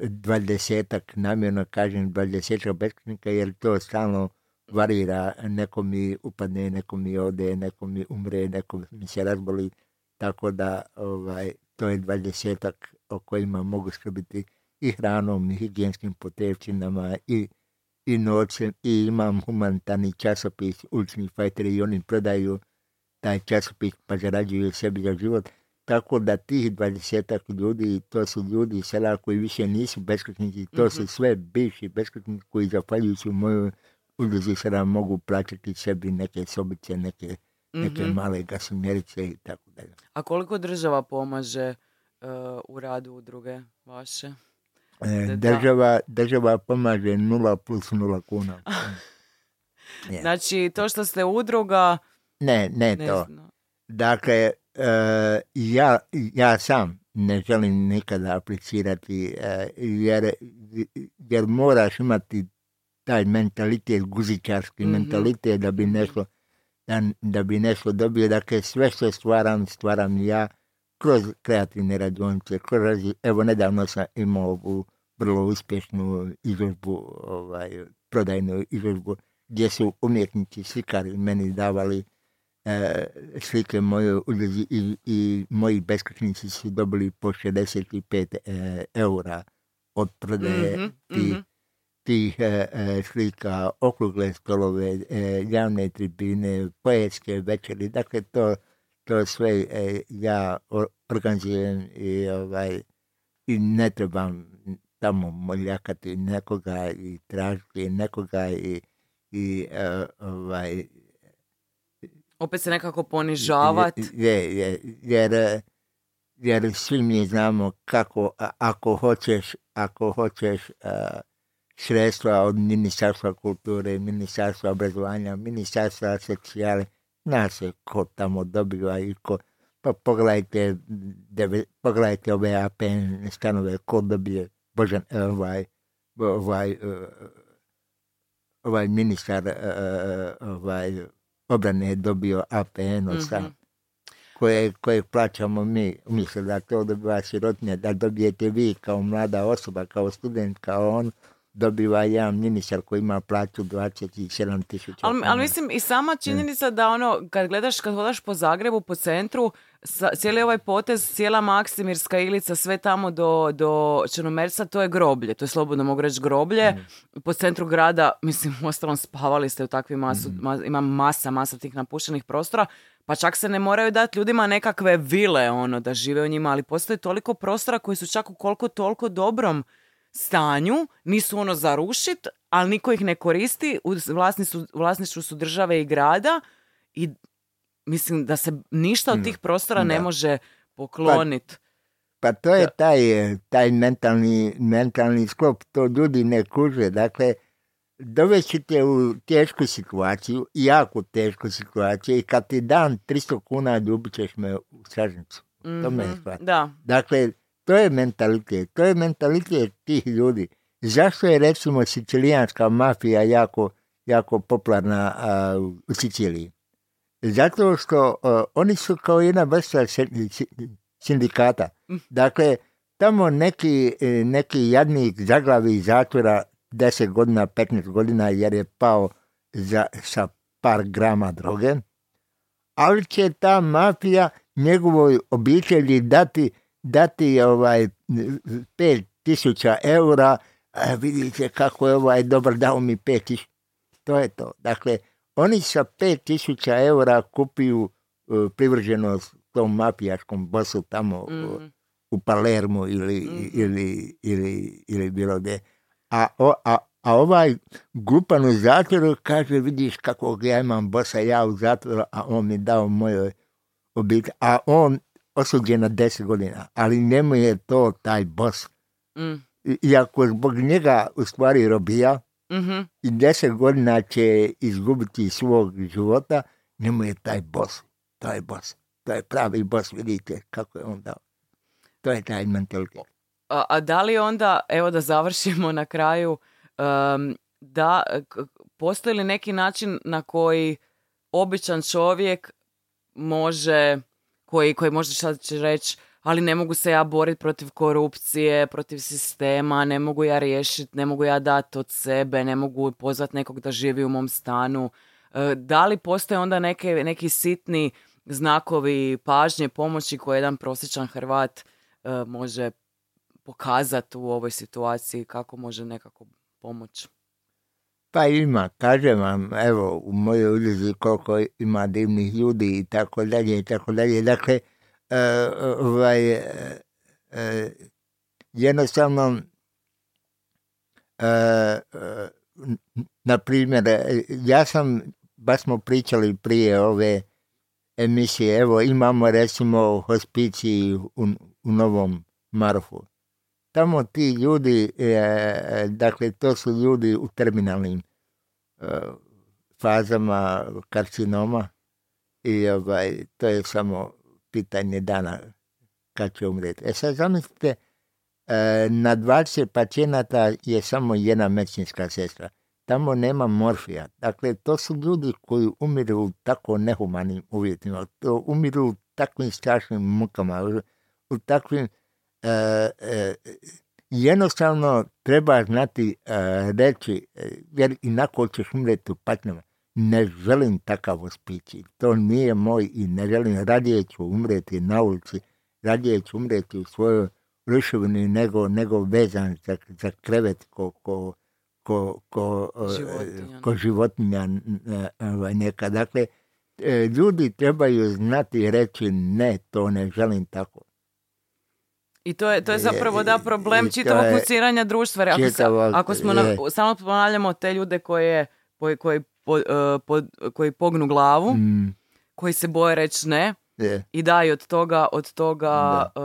dvadesetak, namjerno kažem dvadesetak beskućnika, jer to stalno varira. Neko mi upadne, neko mi ode, neko mi umre, neko mi se razboli. Tako da ovaj, to je dvadesetak o kojima mogu skrbiti i hranom, i higijenskim potrepštinama, i, i noćem. I imam humanitarni časopis Ulični Fajter i oni prodaju taj časopis pa zarađuju sebi za život. Tako da tih dvadesetak ljudi, to su ljudi sela koji više nisu beskućnici, to su sve bivši beskućnici koji zahvaljujući u mojoj udruzi sada mogu plaćati sebi neke sobice, neke neke mm-hmm. male gasoljnice i tako dalje. A koliko država pomaže uh, u radu udruge vaše? E, država, država pomaže nula plus nula kuna. Yeah. Znači, to što ste udruga... Ne, ne, ne to. Zna. Dakle, uh, ja, ja sam ne želim nikada aplicirati, uh, jer, jer moraš imati taj mentalitet, guzičarski mm-hmm. mentalitet da bi nešto da, da bi nešto dobio. Dakle, sve što stvaram, stvaram ja kroz kreativne radionice. Kroz, evo, nedavno sam imao ovu vrlo uspješnu izložbu, ovaj, prodajnu izložbu, gdje su umjetnici, slikari meni davali e, slike moje i, i, i moji beskućnici su dobili po šezdeset pet e, eura od prodaje mm-hmm, tih, mm-hmm. tih e, slika, okrugle stolove, e, javne tribine, poetske večeri. Dakle, to, to sve e, ja organizujem i, ovaj, i ne trebam tamo moljakati nekoga i tražiti nekoga i I, uh, ovaj, opet se nekako ponižavati. Je, je, jer, jer svi mi znamo kako, ako hoćeš, ako hoćeš uh, sredstva od Ministarstva kulture, Ministarstva obrazovanja, Ministarstva socijale, zna se ko tamo dobiva i ko. Pa pogledajte, deve, pogledajte ove A P N stanove, ko dobije Božan, ovaj, ovaj uh, ovaj ministar uh, ovaj, obrane je dobio A P N-u mm-hmm. stan koje, koje plaćamo mi. Mislim da to dobiva sirotinja, da dobijete vi kao mlada osoba, kao student, kao on, dobiva jedan ministar koji ima plaću dvadeset sedam tisuća. Ali, ali mislim i sama činjenica mm. da ono, kad gledaš, kad hodaš po Zagrebu, po centru, sa, cijeli ovaj potez, cijela Maksimirska Ilica, sve tamo do, do Črnomerca, to je groblje, to je slobodno mogu reći groblje. Mm. Po centru grada, mislim, uostalom spavali ste u takvim masu, mm. ma, ima masa, masa tih napuštenih prostora, pa čak se ne moraju dati ljudima nekakve vile, ono, da žive u njima, ali postoji toliko prostora koji su čak u koliko toliko dobrom stanju, nisu ono za rušit, ali niko ih ne koristi, u vlasništvu su države i grada i mislim da se ništa od tih prostora da. ne može pokloniti. Pa, pa to je taj, taj mentalni, mentalni sklop, to ljudi ne kuže. Dakle, dovećete u tešku situaciju, jako tešku situaciju i kad ti dam tristo kuna ljubit ćeš me u stražnicu. Mm-hmm. To me je stvar. Da. Dakle, to je mentalitet, to je mentalitet tih ljudi. Zašto je recimo sicilijanska mafija jako, jako popularna a, u Siciliji? Zato što a, oni su kao jedna vrsta sindikata. Dakle, tamo neki, neki jadnik zaglavi iz zatvora deset godina, petnaest godina jer je pao za, sa par grama droge, ali će ta mafija njegovoj obitelji dati dati ovaj pet tisuća eura, a vidite kako je ovaj dobar dao mi pet tisuća. To je to. Dakle, oni sa pet tisuća eura kupuju uh, privrženost tom mafijaškom bosu tamo mm. uh, u Palermu ili, mm. ili, ili, ili bilo gdje. A, a, a ovaj glupan u zatvoru kaže, vidiš kako ja imam bosa, ja u zatvoru, a on mi dao mojoj obitelji. A on osuđen na deset godina, ali njemu je to taj boss. Mm. Iako zbog njega u stvari robija mm-hmm. i deset godina će izgubiti svog života, njemu je taj boss. Taj boss. To je pravi boss, vidite kako je on dao. To je taj mentalitet. A, a da li onda, evo da završimo na kraju, um, da postoji li neki način na koji običan čovjek može... koji, koji možda šta će reći, ali ne mogu se ja boriti protiv korupcije, protiv sistema, ne mogu ja riješiti, ne mogu ja dati od sebe, ne mogu pozvati nekog da živi u mom stanu. Da li postoje onda neke, neki sitni znakovi pažnje, pomoći koje jedan prosječan Hrvat može pokazati u ovoj situaciji, kako može nekako pomoći? Pa ima, kažem vam, evo, u mojoj ulici koliko ima divnih ljudi i tako dalje, i tako dalje. Dakle, e, ovaj, e, jednostavno, e, e, na primjer, ja sam, baš smo pričali prije ove, emisije. Evo, imamo recimo hospiciji u, u Novom Marofu. Tamo ti ljudi, e, dakle, to su ljudi u terminalnim e, fazama karcinoma i ovaj, to je samo pitanje dana kad će umreti. E sad zamislite, e, na dvadeset pacijenata je samo jedna medicinska sestra. Tamo nema morfija. Dakle, to su ljudi koji umiru u tako nehumanim uvjetima. To umiru u takvim strašnim mukama, u, u takvim... E, e, jednostavno treba znati e, reći, jer inako ćeš umreti u patnjama. Ne želim takav hospicij. To nije moj i ne želim. Radije ću umreti na ulici, radije ću umreti u svojoj ruševini nego, nego vezan za, za krevet ko, ko, ko, ko, životinja. ko životinja neka. Dakle, ljudi trebaju znati reći ne, to ne želim tako. I to je, to je zapravo da problem čitavog funkcioniranja društva. Ako, čitavog, ako smo na, samo ponavljamo te ljude koje, koji, koji, po, po, koji pognu glavu, mm. koji se boje reći ne je. I daju od toga, od toga uh,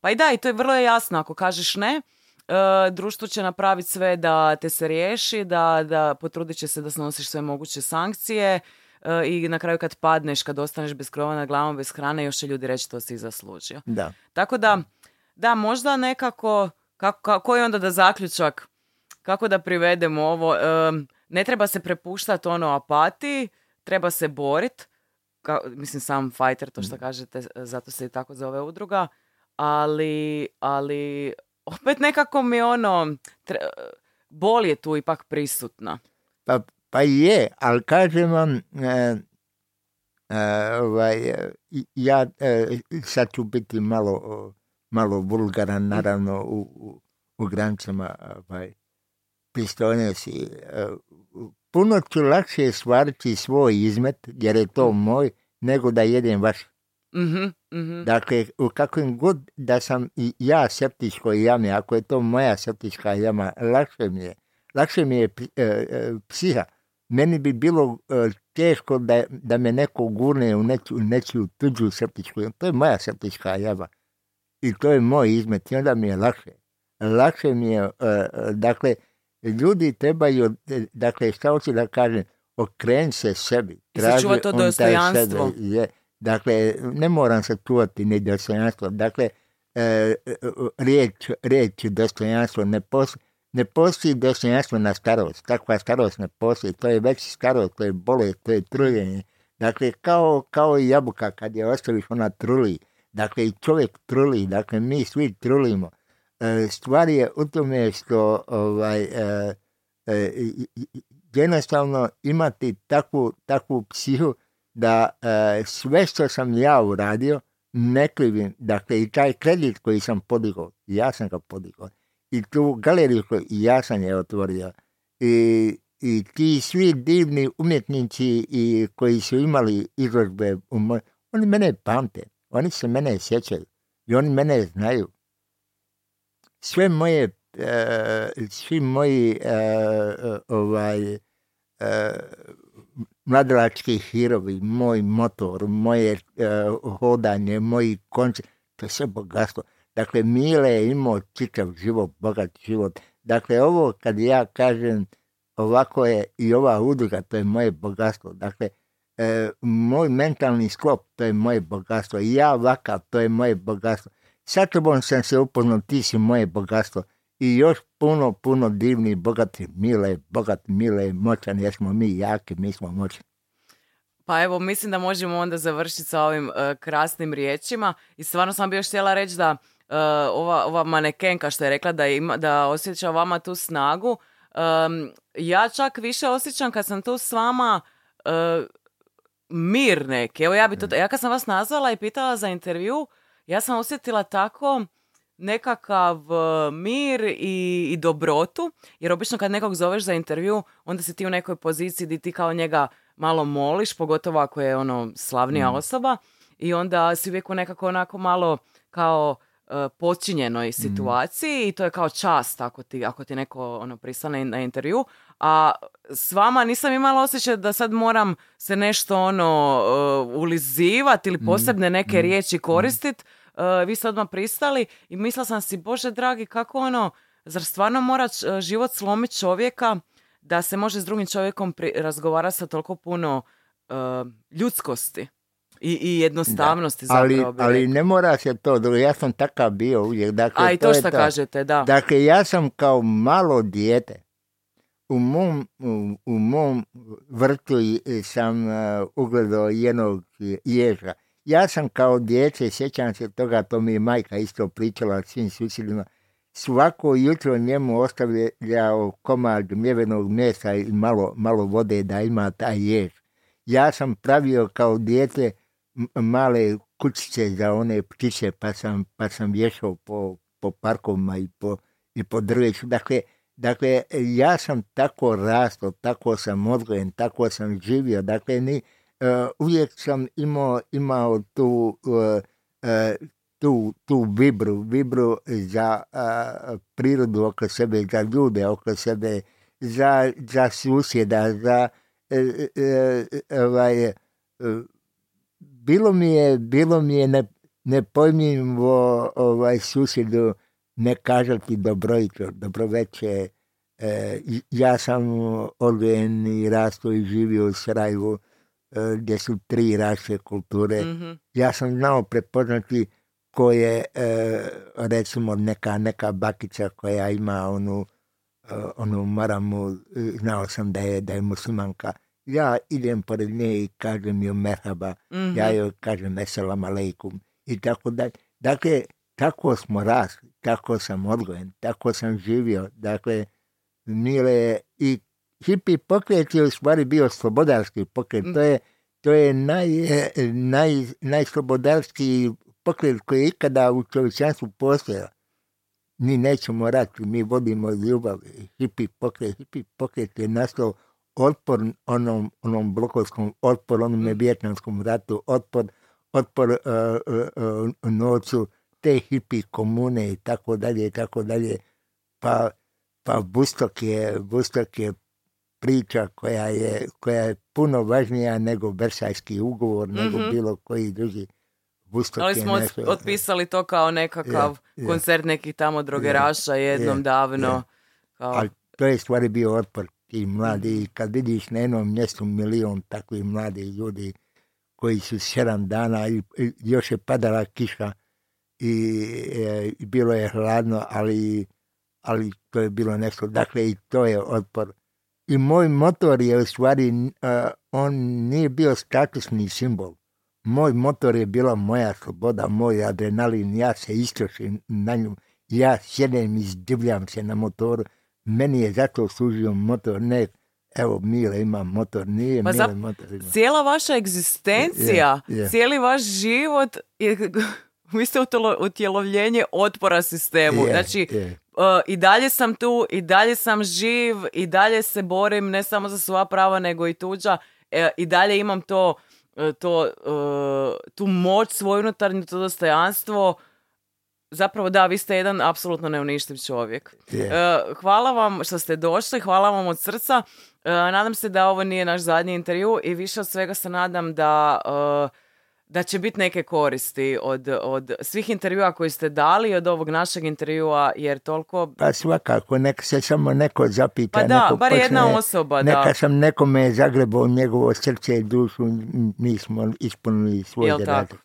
pa i da, i to je vrlo jasno. Ako kažeš ne, uh, društvo će napraviti sve da te se riješi, da, da potrudit će se da snosiš sve moguće sankcije uh, i na kraju kad padneš, kad ostaneš bez krova na glavom, bez hrane, još će ljudi reći to si i zaslužio. Da. Tako da da, možda nekako, kako, koji onda da zaključak, kako da privedemo ovo, e, ne treba se prepuštati ono apatiji, treba se boriti, mislim sam Fajter, to što kažete, zato se i tako zove udruga, ali, ali opet nekako mi ono, tre, bol je tu ipak prisutna. Pa, pa je, ali kažem vam... E... E, ovaj, ja e, sad ću biti malo... malo vulgaran, naravno, u, u, u granicama ovaj, pristojnosti. Puno ću lakše stvariti svoj izmet, jer je to moj, nego da jedem vaš. Mm-hmm, mm-hmm. Dakle, u kakvim god da sam i ja septičkoj jami, ako je to moja septička jama, lakše mi je. Lakše mi je e, psiha. Meni bi bilo e, teško da, da me neko gurne u nečiju, nečiju tuđu septičku jamu. To je moja septička jama. I to je moj izmet i onda mi je lakše. Lakše mi je, uh, dakle, ljudi trebaju, dakle, šta hoću da kažem, okreni se sebi. I se čuva to dostojanstvo. Je, dakle, ne moram se čuvati ni dostojanstvo. Dakle, uh, riječ, riječ dostojanstvo ne postoji. Ne postoji dostojanstvo na starost. Takva starost ne postoji. To je već starost, to je bolest, to je truljenje. Dakle, kao, kao jabuka kad je ostaviš, ona truli. Dakle, čovjek truli, dakle, mi svi trulimo. E, stvar je u tome što ovaj, e, e, jednostavno imati takvu, takvu psihu da e, sve što sam ja uradio ne krivim. Dakle, i taj kredit koji sam podigao, ja sam ga podigao. I tu galeriju koju ja sam je otvorio. I, i ti svi divni umjetnici i, koji su imali izložbe, um, oni mene pamte. Oni se mene sjećaju i oni mene znaju. Sve moje, e, svi moji e, ovaj, e, mladalački hirovi, moj motor, moje e, hodanje, moji konci, to je sve bogatstvo. Dakle, Mile je imao čitav život, bogat život. Dakle, ovo kad ja kažem ovako je i ova udruga, to je moje bogatstvo. Dakle, E, moj mentalni sklop, to je moje bogatstvo. Ja vakav, to je moje bogatstvo. Sa tobom sam se upoznao, ti si moje bogatstvo. I još puno, puno divni, bogati, Mile, bogat, Mile, moćan, jer smo mi jaki, mi smo moćni. Pa evo, mislim da možemo onda završiti sa ovim uh, krasnim riječima. I stvarno sam bi još htjela reći da uh, ova, ova manekenka što je rekla da, ima, da osjeća vama tu snagu. Um, ja čak više osjećam kad sam tu s vama... Uh, mir neki. Evo ja bi to, ja kad sam vas nazvala i pitala za intervju, ja sam osjetila tako nekakav mir i, i dobrotu, jer obično kad nekog zoveš za intervju, onda si ti u nekoj poziciji gdje ti kao njega malo moliš, pogotovo ako je ono slavnija mm. osoba, i onda si uvijek nekako onako malo kao uh, podčinjenoj situaciji mm. i to je kao čast ako ti, ako ti neko ono pristane na intervju, a s vama nisam imala osjećaj da sad moram se nešto ono uh, ulizivati ili posebne neke mm. riječi koristiti. Uh, vi ste odmah pristali i mislila sam si, Bože dragi, kako ono, zar stvarno mora uh, život slomiti čovjeka da se može s drugim čovjekom pri- razgovarati sa toliko puno uh, ljudskosti i, i jednostavnosti. Da, ali, ali ne mora se to, ja sam takav bio uvijek. Dakle, a i to, to što kažete, da. Dakle, ja sam kao malo dijete. U mom, u, u mom vrtu sam uh, ugledao jednog ježa. Ja sam kao djece, sjećam se toga, to mi je majka isto pričala svim susjedima, svako jutro njemu ostavljao komad mljevenog mesa i malo, malo vode da ima taj jež. Ja sam pravio kao djete male kućice za one ptice, pa sam, pa sam vješao po, po parkovima i po, i po drveću. Dakle, Dakle, ja sam tako rastao, tako sam odgojen, tako sam živio. Dakle, ni, uh, uvijek sam imao, imao tu, uh, uh, tu, tu vibru, vibru za uh, prirodu oko sebe, za ljude oko sebe, za, za susjeda, za... Uh, uh, ovaj, uh, bilo mi je, bilo mi je ne, nepojmljivo ovaj, susjedu ne kažati dobro jutro, dobro večer. E, ja sam odgojen i rastao i živio u Sarajevu e, gdje su tri različite kulture. Mm-hmm. Ja sam znao prepoznati ko je, e, recimo, neka, neka bakica koja ima onu, e, onu maramu, znao sam da je, da je muslimanka. Ja idem pored nje i kažem joj merhaba, mm-hmm. ja joj kažem eselamu alejkum i tako dalje. Dakle, tako smo rasli, tako sam odgojen, tako sam živio. Dakle, Mile, i hipi pokret je u stvari bio slobodarski pokret. To je, to je naj, naj, najslobodarski pokret koji je ikada u čovječanstvu postojao. Mi nećemo rat, mi vodimo ljubav. Hipi pokret, hipi pokret je nastao otpor onom, onom blokovskom, otpor onome vijetnamskom ratu, otpor, otpor uh, uh, uh, novcu, te hipi komune i tako dalje i tako dalje. Pa, pa Bustok je, Bustok je priča koja je, koja je puno važnija nego Versajski ugovor, mm-hmm. nego bilo koji drugi. Bustok ali smo nešto, otpisali to kao nekakav ja, koncert ja, nekih tamo drogeraša ja, jednom ja, davno. Ja. Kao... Ali to je stvari bio otpor ti mladi. Kad vidiš na jednom mjestu milion takvih mladih ljudi koji su sedam dana i još je padala kiša, I, i bilo je hladno, ali, ali to je bilo nešto. Dakle, i to je otpor. I moj motor je u stvari, uh, on nije bio statusni simbol. Moj motor je bila moja sloboda, moj adrenalin, ja se istrošim na nju, ja sjedem i izdivljam se na motoru. Meni je zato služio motor, ne, evo Mile ima motor, nije pa Mile motor. Ima. Cijela vaša egzistencija, yeah, yeah. cijeli vaš život je... Vi ste utjelovljenje otpora sistemu. Yeah, znači, yeah. Uh, i dalje sam tu, i dalje sam živ, i dalje se borim ne samo za svoja prava, nego i tuđa. E, i dalje imam to, to, uh, tu moć, svoju unutarnju, to dostojanstvo. Zapravo, da, vi ste jedan apsolutno neuništiv čovjek. Yeah. Uh, hvala vam što ste došli, hvala vam od srca. Uh, nadam se da ovo nije naš zadnji intervju i više od svega se nadam da... Uh, da će biti neke koristi od, od svih intervjua koji ste dali, od ovog našeg intervjua, jer toliko... Pa svakako, neka se samo neko zapita. Pa da, bar počne, jedna osoba, neka da. Neka sam nekome zagrebao njegovo srce i dušu, mi smo ispunili svoj zadatak.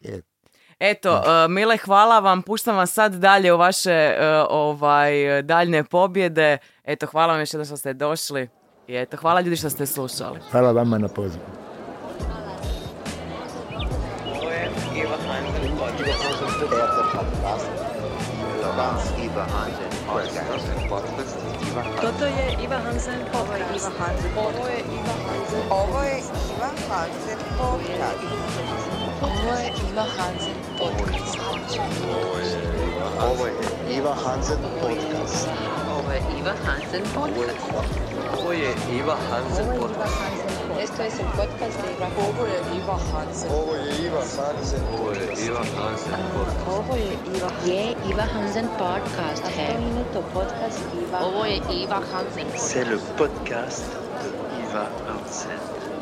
Eto, uh, Mile, hvala vam, puštam vas sad dalje u vaše uh, ovaj, daljne pobjede. Eto, hvala vam još jedno što ste došli i eto, hvala ljudi što ste slušali. Hvala vama na pozivu. Iva Hansen podcast. Podcast Iva Hansen. Toto je Iva Hansen podcast. Ovo je Iva Hansen. Ovo je Iva Hansen podcast. Ovo je Iva Hansen podcast. Ovo je Iva Hansen podcast. Ovo je Iva Hansen podcast. Ovo je Iva Hansen podcast. Esto es el podcast de Iva. Ovo je Iva Hansen. Ovo je Iva Hansen. Ovo je Iva Hansen podcast. Ovo je Iva. Je Iva Hansen podcast. Ovo je Iva Hansen. C'est le podcast de Iva Hansen.